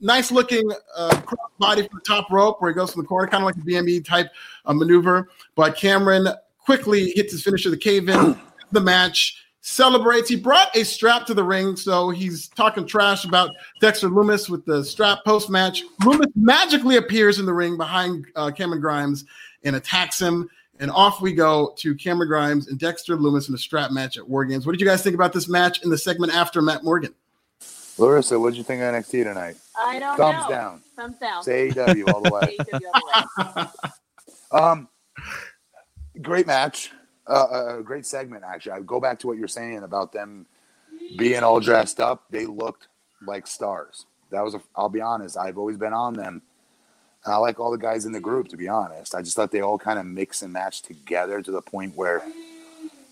nice-looking cross body from the top rope where he goes from the corner, kind of like a BME-type maneuver. But Cameron quickly hits his finisher, the cave-in, the match, celebrates. He brought a strap to the ring, so he's talking trash about Dexter Lumis with the strap post-match. Lumis magically appears in the ring behind Cameron Grimes and attacks him. And off we go to Cameron Grimes and Dexter Lumis in a strap match at War Games. What did you guys think about this match in the segment after Matt Morgan? Larissa, what did you think of NXT tonight? I don't know. Thumbs down. Thumbs down. Say AEW all the way. Great match. A great segment, actually. I go back to what you're saying about them being all dressed up. They looked like stars. I'll be honest, I've always been on them. And I like all the guys in the group, to be honest. I just thought they all kind of mix and match together to the point where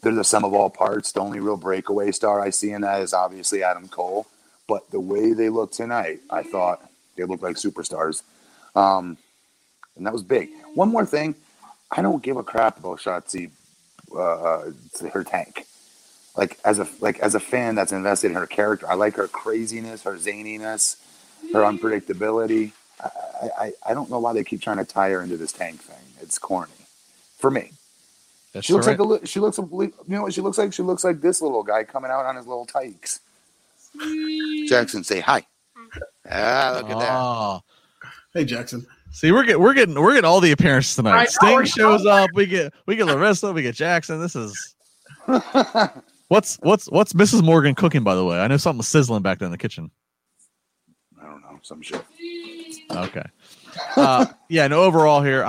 they're the sum of all parts. The only real breakaway star I see in that is obviously Adam Cole. But the way they looked tonight, I thought they looked like superstars. And that was big. One more thing. I don't give a crap about Shotzi, her tank. Like as a fan that's invested in her character, I like her craziness, her zaniness, her unpredictability. I don't know why they keep trying to tie her into this tank thing. It's corny, for me. She looks like She looks like this little guy coming out on his little tykes. Jackson, say hi. Look at that. Hey, Jackson. See, we're getting all the appearances tonight. Sting shows up. We get Larissa. We get Jackson. This is. What's Mrs. Morgan cooking? By the way, I know something was sizzling back there in the kitchen. I don't know, some shit. Okay. Overall here,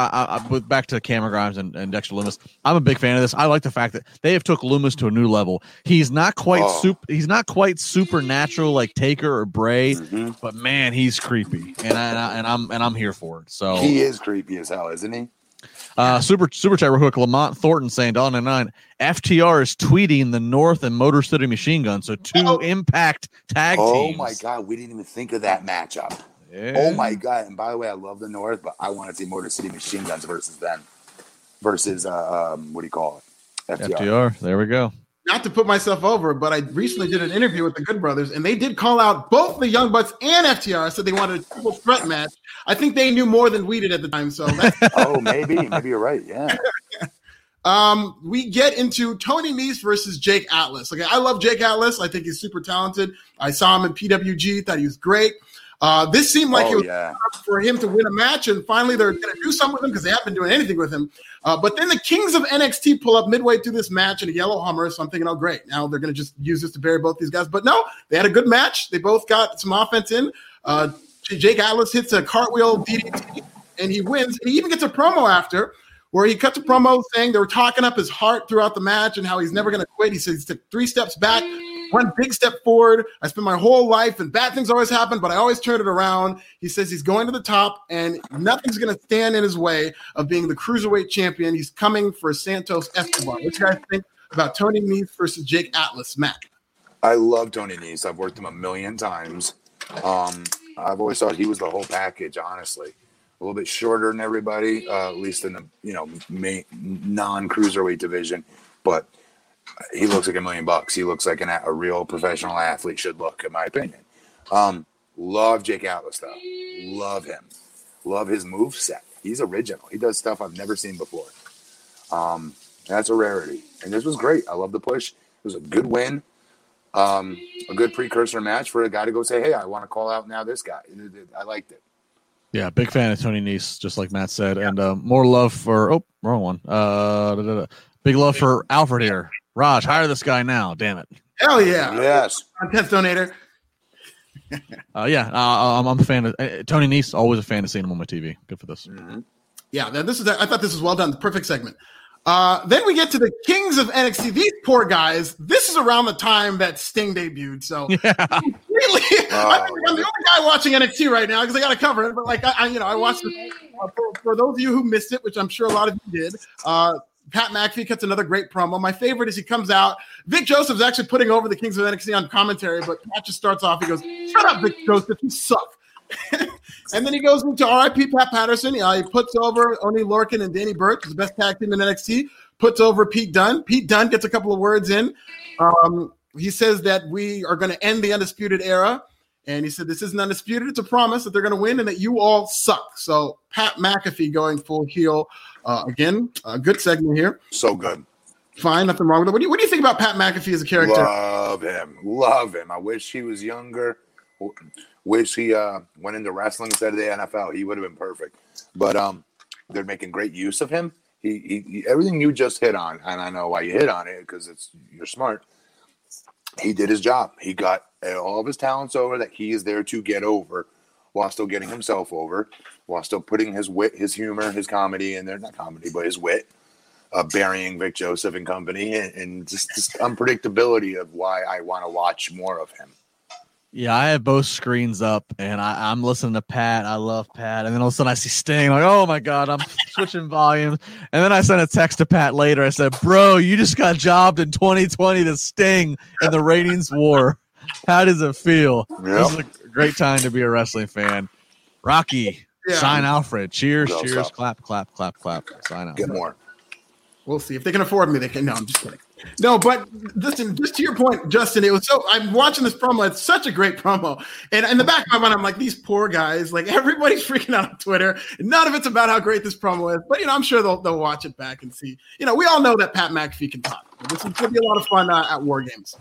with back to Cameron Grimes and Dexter Lumis, I'm a big fan of this. I like the fact that they have took Lumis to a new level. He's not quite supernatural like Taker or Bray, but man, he's creepy, and I'm here for it. So he is creepy as hell, isn't he? Super chat real quick. Lamont Thornton saying $1.99. FTR is tweeting the North and Motor City Machine Gun. So two Impact tag teams. Oh my God, we didn't even think of that matchup. Yeah. Oh my God! And by the way, I love the North, but I want to see Motor City Machine Guns versus FTR. There we go. Not to put myself over, but I recently did an interview with the Good Brothers, and they did call out both the Young Bucks and FTR. Said they wanted a triple threat match. I think they knew more than we did at the time. So that's maybe you're right. Yeah. We get into Tony Nese versus Jake Atlas. Okay, I love Jake Atlas. I think he's super talented. I saw him in PWG. Thought he was great. This seemed like it was hard for him to win a match, and finally they're going to do something with him because they haven't been doing anything with him. But then the Kings of NXT pull up midway through this match in a yellow Hummer, so I'm thinking, oh, great. Now they're going to just use this to bury both these guys. But no, they had a good match. They both got some offense in. Jake Atlas hits a cartwheel DDT, and he wins. And he even gets a promo after where he cut the promo saying they were talking up his heart throughout the match and how he's never going to quit. He said he took 3 steps back, 1 big step forward. I spent my whole life, and bad things always happen, but I always turn it around. He says he's going to the top, and nothing's going to stand in his way of being the Cruiserweight champion. He's coming for Santos Escobar. What do you guys think about Tony Nese versus Jake Atlas, Matt? I love Tony Nese. I've worked him 1,000,000 times. I've always thought he was the whole package, honestly. A little bit shorter than everybody, at least in the non-cruiserweight division, but he looks like $1,000,000. He looks like a real professional athlete should look, in my opinion. Love Jake Atlas, though. Love him. Love his moveset. He's original. He does stuff I've never seen before. That's a rarity. And this was great. I love the push. It was a good win. A good precursor match for a guy to go say, hey, I want to call out now this guy. I liked it. Yeah, big fan of Tony Nese, just like Matt said. Yeah. And more love for – oh, wrong one. Big love for Alfred here. Raj, hire this guy now. Damn it. Hell yeah. Yes. Contest donator. I'm a fan of Tony Nese, always a fan of seeing him on my TV. Good for this. Mm-hmm. Yeah, I thought this was well done. The perfect segment. Then we get to the kings of NXT. These poor guys. This is around the time that Sting debuted. So I'm the only guy watching NXT right now because I got to cover it. But like, I watched it. For those of you who missed it, which I'm sure a lot of you did. Pat McAfee cuts another great promo. My favorite is he comes out. Vic Joseph's actually putting over the Kings of NXT on commentary, but Pat just starts off. He goes, shut up, Vic Joseph. You suck. And then he goes into RIP Pat Patterson. He puts over Oney Lorcan and Danny Burch, the best tag team in NXT, puts over Pete Dunne. Pete Dunne gets a couple of words in. He says that we are going to end the Undisputed Era. And he said, this isn't undisputed. It's a promise that they're going to win and that you all suck. So Pat McAfee going full heel. Again, a good segment here. So good. Fine, nothing wrong with it. What do you think about Pat McAfee as a character? Love him. I wish he was younger. Wish he went into wrestling instead of the NFL. He would have been perfect. But they're making great use of him. He everything you just hit on, and I know why you hit on it because you're smart. He did his job. He got all of his talents over that he is there to get over while still getting himself over, while still putting his wit, his humor, his comedy in there. Not comedy, but his wit, burying Vic Joseph and company, and just unpredictability of why I want to watch more of him. Yeah, I have both screens up, and I'm listening to Pat. I love Pat. And then all of a sudden I see Sting. Like, oh, my God, I'm switching volumes. And then I sent a text to Pat later. I said, bro, you just got jobbed in 2020 to Sting and the ratings war. How does it feel? Yep. This is a great time to be a wrestling fan. Rocky, sign Alfred. Cheers, no, cheers, stop. Clap, clap, clap, clap. Sign Alfred. Get more. We'll see. If they can afford me, they can. No, I'm just kidding. No, but listen, just to your point, Justin, it was so. I'm watching this promo. It's such a great promo. And in the back of my mind, I'm like, these poor guys, like everybody's freaking out on Twitter. None of it's about how great this promo is, but I'm sure they'll watch it back and see. We all know that Pat McAfee can talk. This is going to be a lot of fun at War Games.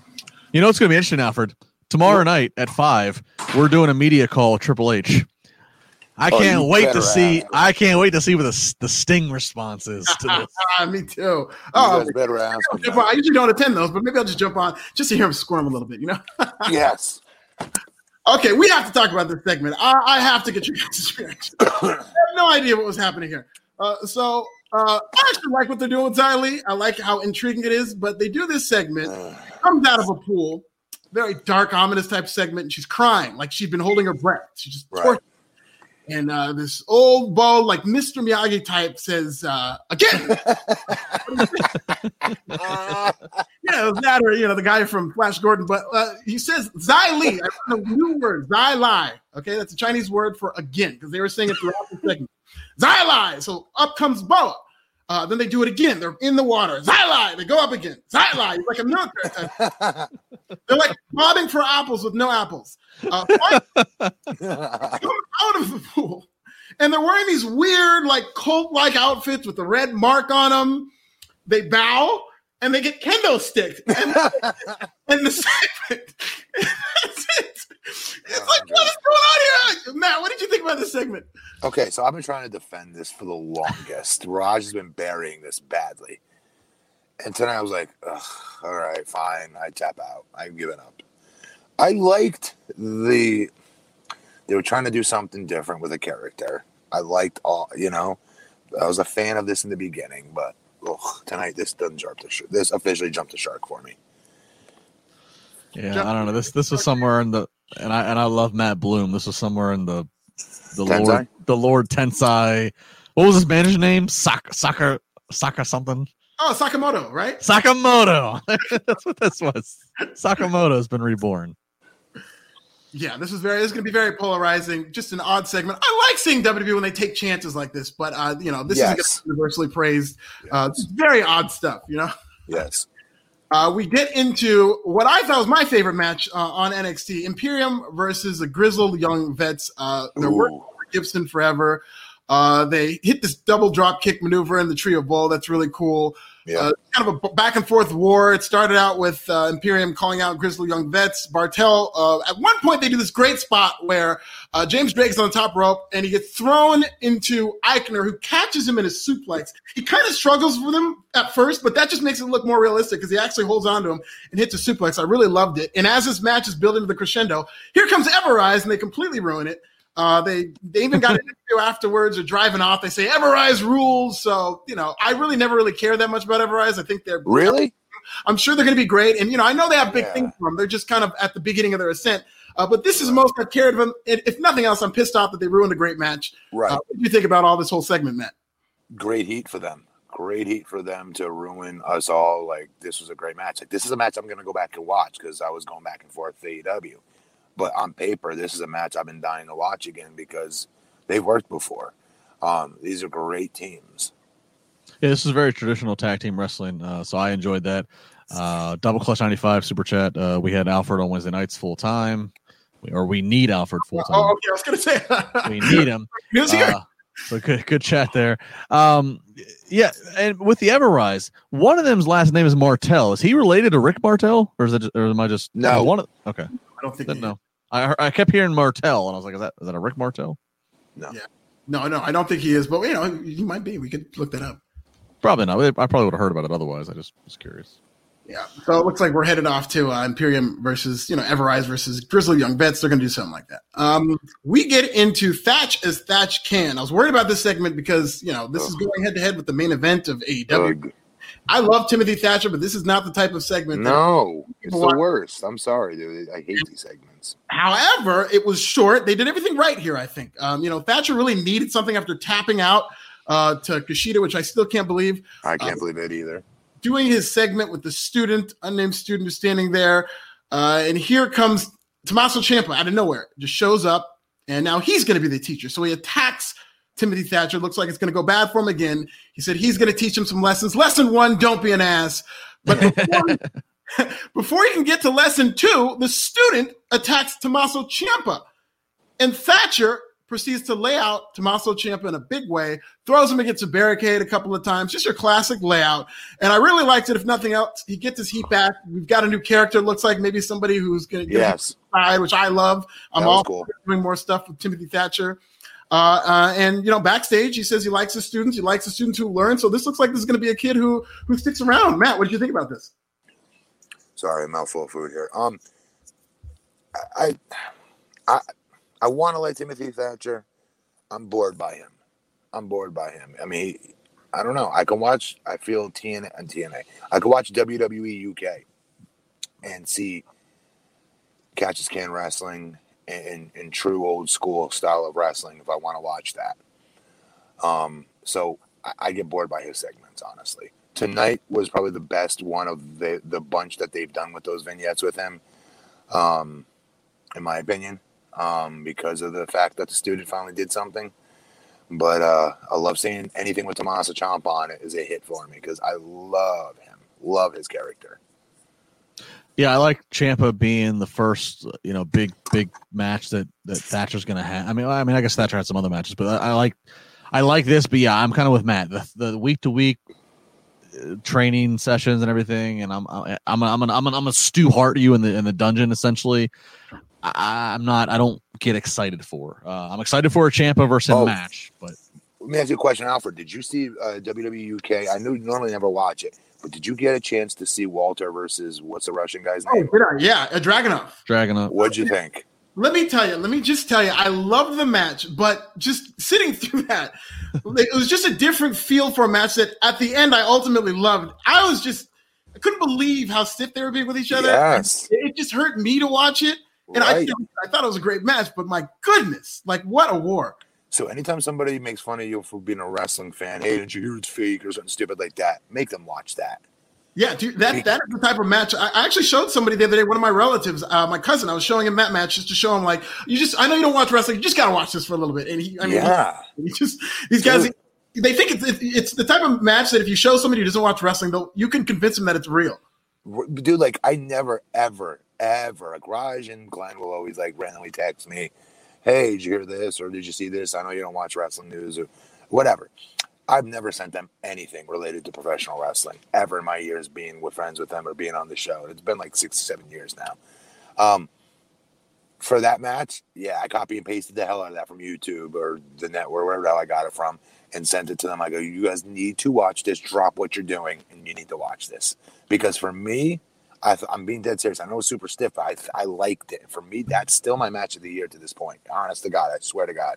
You know, it's going to be interesting, Alfred. Tomorrow night at 5, we're doing a media call with Triple H. I can't wait to see what the Sting response is to this. Me too. Oh, better ask. I usually don't attend those, but maybe I'll just jump on just to hear him squirm a little bit. Yes. Okay, we have to talk about this segment. I have to get your guys' reaction. I have no idea what was happening here. So I actually like what they're doing with Xia Li. I like how intriguing it is, but they do this segment. It comes out of a pool, very dark, ominous type segment, and she's crying like she'd been holding her breath. She's just tortured. And this old bald, like Mr. Miyagi type, says again. It was that or the guy from Flash Gordon, but he says Xia Li. I learned a new word, Xia Li. Okay, that's a Chinese word for again because they were saying it throughout the segment. Xia Li. So up comes Boa. Then they do it again. They're in the water. Xia Li. They go up again. Xia Li. He's like a military type. They're like bobbing for apples with no apples. Out of the pool, and they're wearing these weird, like cult-like outfits with the red mark on them. They bow and they get kendo sticked, and the segment. It's like, what is going on here, Matt? What did you think about this segment? Okay, so I've been trying to defend this for the longest. Raj has been burying this badly, and tonight I was like, ugh, all right, fine, I tap out. I've given up. I liked they were trying to do something different with a character. I liked all, I was a fan of this in the beginning, but tonight this doesn't jump the shark. This officially jumped the shark for me. Yeah, I don't know. This was somewhere in the and I love Matt Bloom. This was somewhere in the Tensai? Lord Tensai. What was his manager's name? Saka something. Oh, Sakamoto, right? Sakamoto. That's what this was. Sakamoto's been reborn. Yeah, this is going to be very polarizing. Just an odd segment. I like seeing WWE when they take chances like this, but this is universally praised. It's very odd stuff, you know. Yes. We get into what I thought was my favorite match on NXT: Imperium versus the Grizzled Young Vets. They're working for Gibson forever. They hit this double drop kick maneuver in the Tree of Woe. That's really cool. Yeah. Kind of a back and forth war. It started out with Imperium calling out Grizzled Young Vets. Bartel. At one point, they do this great spot where James Drake's on the top rope and he gets thrown into Eichner, who catches him in a suplex. He kind of struggles with him at first, but that just makes it look more realistic because he actually holds on to him and hits a suplex. I really loved it. And as this match is building to the crescendo, here comes Everrise, and they completely ruin it. They even got an interview afterwards. They're driving off. They say Everrise rules. So, I never really care that much about Everrise. I think they're really, I'm sure they're going to be great. And, I know they have big things for them. They're just kind of at the beginning of their ascent. But this is most I've cared of them. And if nothing else, I'm pissed off that they ruined a great match. Right. What do you think about all this whole segment, Matt? Great heat for them. Great heat for them to ruin us all. Like, this was a great match. Like, this is a match I'm going to go back and watch because I was going back and forth to AEW. But on paper, this is a match I've been dying to watch again because they've worked before. These are great teams. Yeah, this is very traditional tag team wrestling, so I enjoyed that. Double Clutch 95 Super Chat. We had Alfred on Wednesday nights full time, or we need Alfred full time. Oh, okay, I was going to say we need him. So good chat there. Yeah, and with the Everrise, one of them's last name is Martel. Is he related to Rick Martel, or am I just no one? Okay. I don't think no. I kept hearing Martel, and I was like, "Is that a Rick Martel?" No. Yeah. No, I don't think he is, but he might be. We could look that up. Probably not. I probably would have heard about it otherwise. I just was curious. Yeah. So it looks like we're headed off to Imperium versus Everrise versus Grizzly Young Vets. They're going to do something like that. We get into Thatch as Thatch Can. I was worried about this segment because this is going head to head with the main event of AEW. I love Timothy Thatcher, but this is not the type of segment. No, it's the worst. I'm sorry, dude. I hate these segments. However, it was short. They did everything right here, I think. Thatcher really needed something after tapping out to Kushida, which I still can't believe. I can't believe it either. Doing his segment with the unnamed student who's standing there. And here comes Tommaso Ciampa out of nowhere. Just shows up, and now he's going to be the teacher. So he attacks Timothy Thatcher. Looks like it's going to go bad for him again. He said he's going to teach him some lessons. Lesson 1, don't be an ass. But before he can get to lesson 2, the student attacks Tommaso Ciampa. And Thatcher proceeds to lay out Tommaso Ciampa in a big way, throws him against a barricade a couple of times. Just your classic layout. And I really liked it, if nothing else. He gets his heat back. We've got a new character. Looks like maybe somebody who's going to side, which I love. I'm all cool. Doing more stuff with Timothy Thatcher. And backstage, he says he likes the students. He likes the students who learn. So this looks like this is going to be a kid who sticks around. Matt, what did you think about this? Sorry, I'm mouthful of food here. I want to like Timothy Thatcher. I'm bored by him. I mean, I don't know. I can watch. I feel TNA. I could watch WWE UK and see Catch as Can wrestling. In true old school style of wrestling, if I want to watch that. So I get bored by his segments, honestly. Tonight was probably the best one of the bunch that they've done with those vignettes with him, in my opinion, because of the fact that the student finally did something. But I love seeing anything with Tommaso Ciampa on it is a hit for me because I love him, love his character. Yeah, I like Ciampa being the first, big match that Thatcher's gonna have. I mean, I guess Thatcher had some other matches, but I like this. But yeah, I'm kind of with Matt. The week to week training sessions and everything, and I'm a Stu Hart you in the dungeon essentially. I don't get excited for. I'm excited for a Ciampa versus match. But let me ask you a question, Alfred. Did you see WWE UK? I know you normally never watch it. But did you get a chance to see Walter versus what's the Russian guy's name? Oh, yeah, Dragunov. What'd you think? Let me just tell you, I love the match, but just sitting through that, it was just a different feel for a match that at the end I ultimately loved. I couldn't believe how stiff they were being with each other. Yes. It just hurt me to watch it. And right. I thought it was a great match, but my goodness, like what a war. So anytime somebody makes fun of you for being a wrestling fan, hey, did you hear it's fake or something stupid like that, make them watch that. Yeah, dude, that is the type of match. I actually showed somebody the other day, one of my relatives, my cousin. I was showing him that match just to show him, like, I know you don't watch wrestling, you just got to watch this for a little bit. And these guys, they think it's the type of match that if you show somebody who doesn't watch wrestling, you can convince them that it's real. Dude, like, I never, ever, ever, like Raj and Glenn will always, like, randomly text me, hey, did you hear this? Or did you see this? I know you don't watch wrestling news or whatever. I've never sent them anything related to professional wrestling ever in my years being with friends with them or being on the show. It's been like 6 or 7 years now. For that match, yeah, I copy and pasted the hell out of that from YouTube or the network, wherever the hell I got it from, and sent it to them. I go, you guys need to watch this. Drop what you're doing, and you need to watch this. Because for me, I'm being dead serious. I know it's super stiff, but I liked it. For me, that's still my match of the year to this point. Honest to God, I swear to God.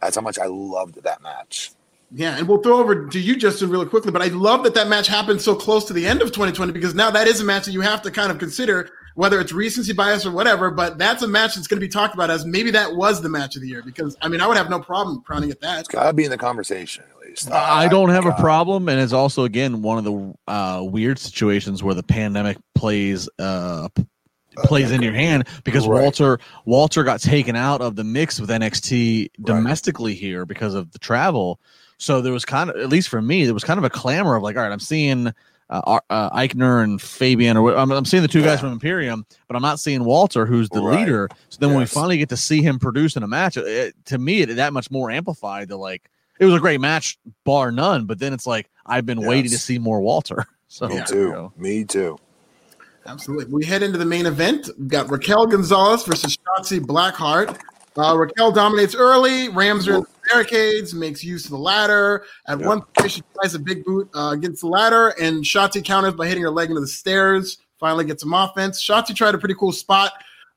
That's how much I loved that match. Yeah, and we'll throw over to you, Justin, really quickly. But I love that match happened so close to the end of 2020, because now that is a match that you have to kind of consider, whether it's recency bias or whatever. But that's a match that's going to be talked about as maybe that was the match of the year, because, I mean, I would have no problem crowning it that. It's got to be in the conversation, at least. I don't have a problem. And it's also, again, one of the weird situations where the pandemic plays in your hand, because right. Walter got taken out of the mix with NXT domestically here because of the travel. So there was kind of, at least for me, there was kind of a clamor of like, all right, I'm seeing Eichner and Fabian, or I'm seeing the two guys from Imperium, but I'm not seeing Walter, who's the leader. So then when we finally get to see him produce in a match, to me, it that much more amplified to like, it was a great match, bar none. But then it's like, I've been waiting to see more Walter. So Me too. Absolutely. We head into the main event. We've got Raquel Gonzalez versus Shotzi Blackheart. Raquel dominates early, rams her in the barricades, makes use of the ladder. At one point, she tries a big boot against the ladder, and Shotzi counters by hitting her leg into the stairs, finally gets some offense. Shotzi tried a pretty cool spot.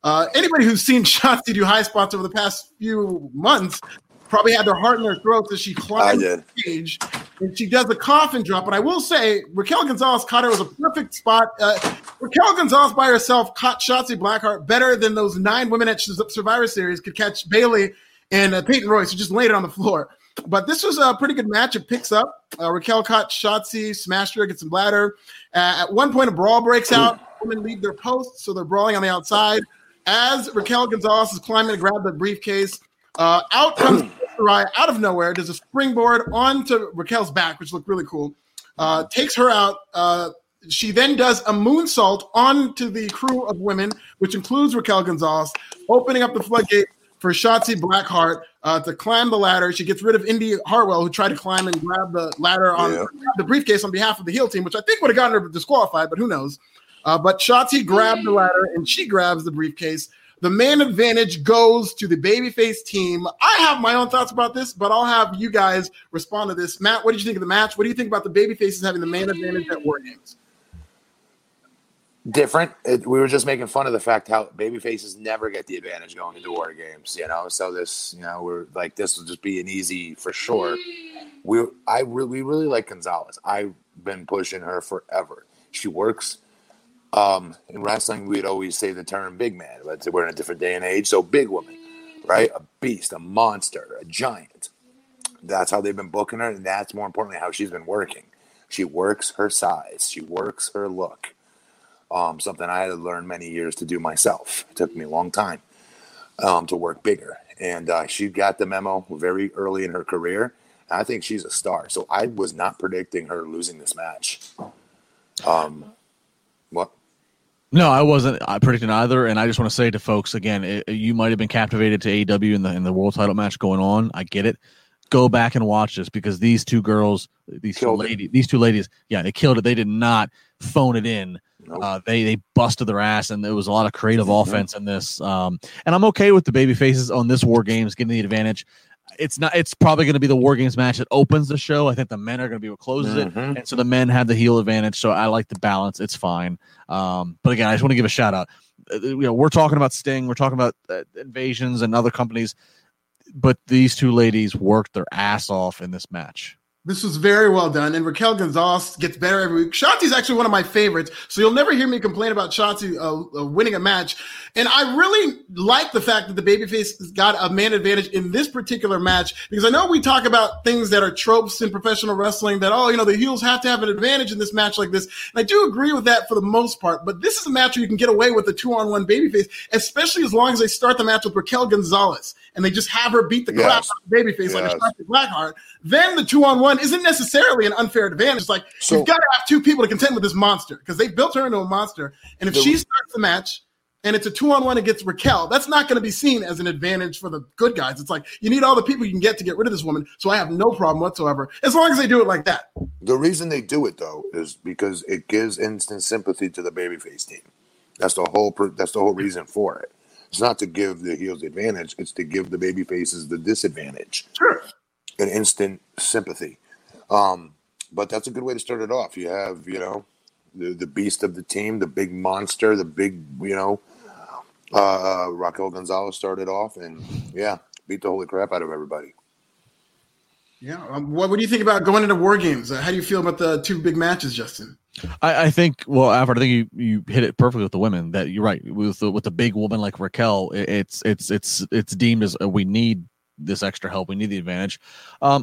Anybody who's seen Shotzi do high spots over the past few months probably had their heart in their throats as she climbed the cage, and she does a coffin drop. And I will say, Raquel Gonzalez caught her. It was a perfect spot. Raquel Gonzalez by herself caught Shotzi Blackheart better than those 9 women at Survivor Series could catch Bayley and Peyton Royce, who just laid it on the floor. But this was a pretty good match. It picks up. Raquel caught Shotzi, smashed her, gets some bladder. At one point, a brawl breaks out. Women leave their posts, so they're brawling on the outside. As Raquel Gonzalez is climbing to grab the briefcase, out comes Sarai out of nowhere, does a springboard onto Raquel's back, which looked really cool. Takes her out. She then does a moonsault onto the crew of women, which includes Raquel Gonzalez, opening up the floodgate for Shotzi Blackheart to climb the ladder. She gets rid of Indy Hartwell, who tried to climb and grab the ladder on the briefcase on behalf of the heel team, which I think would have gotten her disqualified, but who knows. But Shotzi grabbed the ladder, and she grabs the briefcase. The man advantage goes to the babyface team. I have my own thoughts about this, but I'll have you guys respond to this. Matt, what did you think of the match? What do you think about the babyfaces having the man advantage at War Games? Different. We were just making fun of the fact how babyfaces never get the advantage going into War Games, you know. So this, you know, we're like, this will just be an easy for sure. We really like Gonzalez. I've been pushing her forever. She works. In wrestling, we'd always say the term big man, but we're in a different day and age. So big woman, right? A beast, a monster, a giant. That's how they've been booking her. And that's more importantly how she's been working. She works her size. She works her look. Something I had to learn many years to do myself. It took me a long time to work bigger. And she got the memo very early in her career. And I think she's a star. So I was not predicting her losing this match. What? No, I wasn't predicting either, and I just want to say to folks, again, you might have been captivated to AEW in the world title match going on. I get it. Go back and watch this, because these two ladies, yeah, they killed it. They did not phone it in. Nope. They busted their ass, and there was a lot of creative offense in this. And I'm okay with the baby faces on this War Games getting the advantage. It's probably going to be the War Games match that opens the show. I think the men are going to be what closes it. And so the men have the heel advantage. So I like the balance. It's fine. But again, I just want to give a shout out. you know, we're talking about Sting, we're talking about Invasions and other companies, but these two ladies worked their ass off in this match. This was very well done, and Raquel Gonzalez gets better every week. Shotzi's actually one of my favorites, so you'll never hear me complain about Shotzi winning a match. And I really like the fact that the babyface got a man advantage in this particular match, because I know we talk about things that are tropes in professional wrestling that, oh, you know, the heels have to have an advantage in this match like this. And I do agree with that for the most part, but this is a match where you can get away with a 2-on-1 babyface, especially as long as they start the match with Raquel Gonzalez and they just have her beat the crap out of the babyface like a classic Blackheart. Then the 2-on-1 isn't necessarily an unfair advantage. It's like, so, you've got to have two people to contend with this monster, because they built her into a monster. And if she starts the match and it's a 2-on-1 against Raquel, that's not going to be seen as an advantage for the good guys. It's like, you need all the people you can get to get rid of this woman. So I have no problem whatsoever, as long as they do it like that. The reason they do it, though, is because it gives instant sympathy to the babyface team. That's the whole reason for it. It's not to give the heels the advantage. It's to give the babyfaces the disadvantage. Sure. An instant sympathy. But that's a good way to start it off. You have, you know, the beast of the team, the big monster, the big, you know, Raquel Gonzalez started off and, yeah, beat the holy crap out of everybody. Yeah. What do you think about going into War Games? How do you feel about the two big matches, Justin? I think, well, Alfred, I think you hit it perfectly with the women. That you're right. With the big woman like Raquel, it's deemed as we need this extra help. We need the advantage. I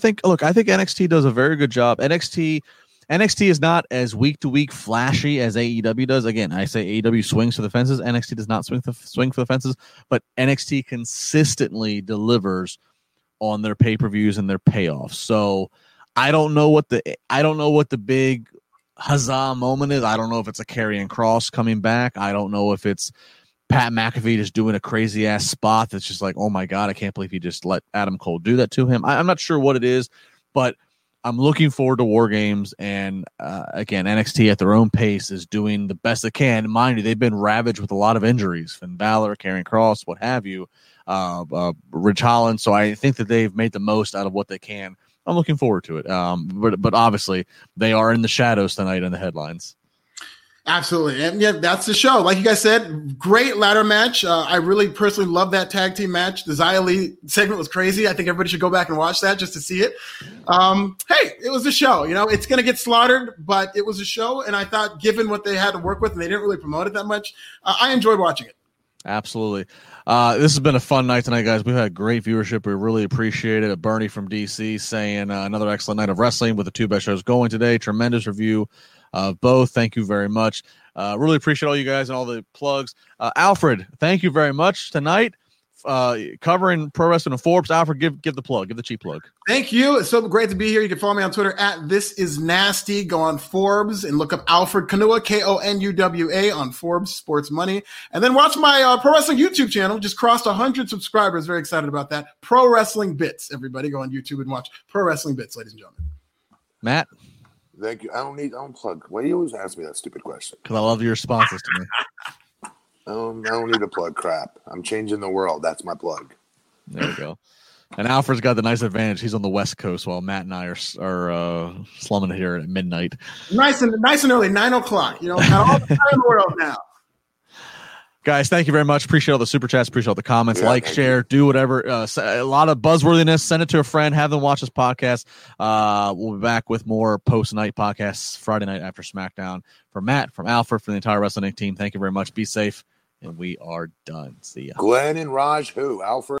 think NXT does a very good job. NXT is not as week to week flashy as AEW does. Again, I say AEW swings for the fences. NXT does not swing for the fences, but NXT consistently delivers on their pay-per-views and their payoffs. So I don't know what the big huzzah moment is. I don't know if it's a Karrion Kross coming back. I don't know if it's Pat McAfee just doing a crazy ass spot that's just like, oh my God, I can't believe he just let Adam Cole do that to him. I'm not sure what it is, but I'm looking forward to War Games. And again, NXT at their own pace is doing the best they can. Mind you, they've been ravaged with a lot of injuries. Finn Balor, Karrion Kross, what have you, Ridge Holland. So I think that they've made the most out of what they can. I'm looking forward to it. But obviously, they are in the shadows tonight in the headlines. Absolutely. And yeah, that's the show. Like you guys said, great ladder match. I really personally love that tag team match. The Xia Li segment was crazy. I think everybody should go back and watch that just to see it. Hey, it was a show. You know, it's going to get slaughtered, but it was a show. And I thought, given what they had to work with, and they didn't really promote it that much, I enjoyed watching it. Absolutely. This has been a fun night tonight, guys. We've had great viewership. We really appreciate it. Bernie from DC saying another excellent night of wrestling with the two best shows going today. Tremendous review. Both, thank you very much. Really appreciate all you guys and all the plugs. Alfred, thank you very much tonight. Covering Pro Wrestling and Forbes. Alfred, give the plug. Give the cheap plug. Thank you. It's so great to be here. You can follow me on Twitter at This Is Nasty. Go on Forbes and look up Alfred Konuwa, Konuwa, on Forbes Sports Money. And then watch my Pro Wrestling YouTube channel. Just crossed 100 subscribers. Very excited about that. Pro Wrestling Bits. Everybody go on YouTube and watch Pro Wrestling Bits, ladies and gentlemen. Matt? Thank you. I don't plug. Why do you always ask me that stupid question? Because I love your responses to me. I don't need to plug crap. I'm changing the world. That's my plug. There we go. And Alfred's got the nice advantage. He's on the West Coast while Matt and I are slumming here at midnight. Nice and early, 9:00. You know, got all the time in the world now. Guys, thank you very much. Appreciate all the super chats. Appreciate all the comments. Yeah, like, share, do whatever. A lot of buzzworthiness. Send it to a friend. Have them watch this podcast. We'll be back with more post-night podcasts Friday night after SmackDown. For Matt, from Alfred, from the entire Wrestling team, thank you very much. Be safe, and we are done. See ya. Glenn and Raj who? Alfred?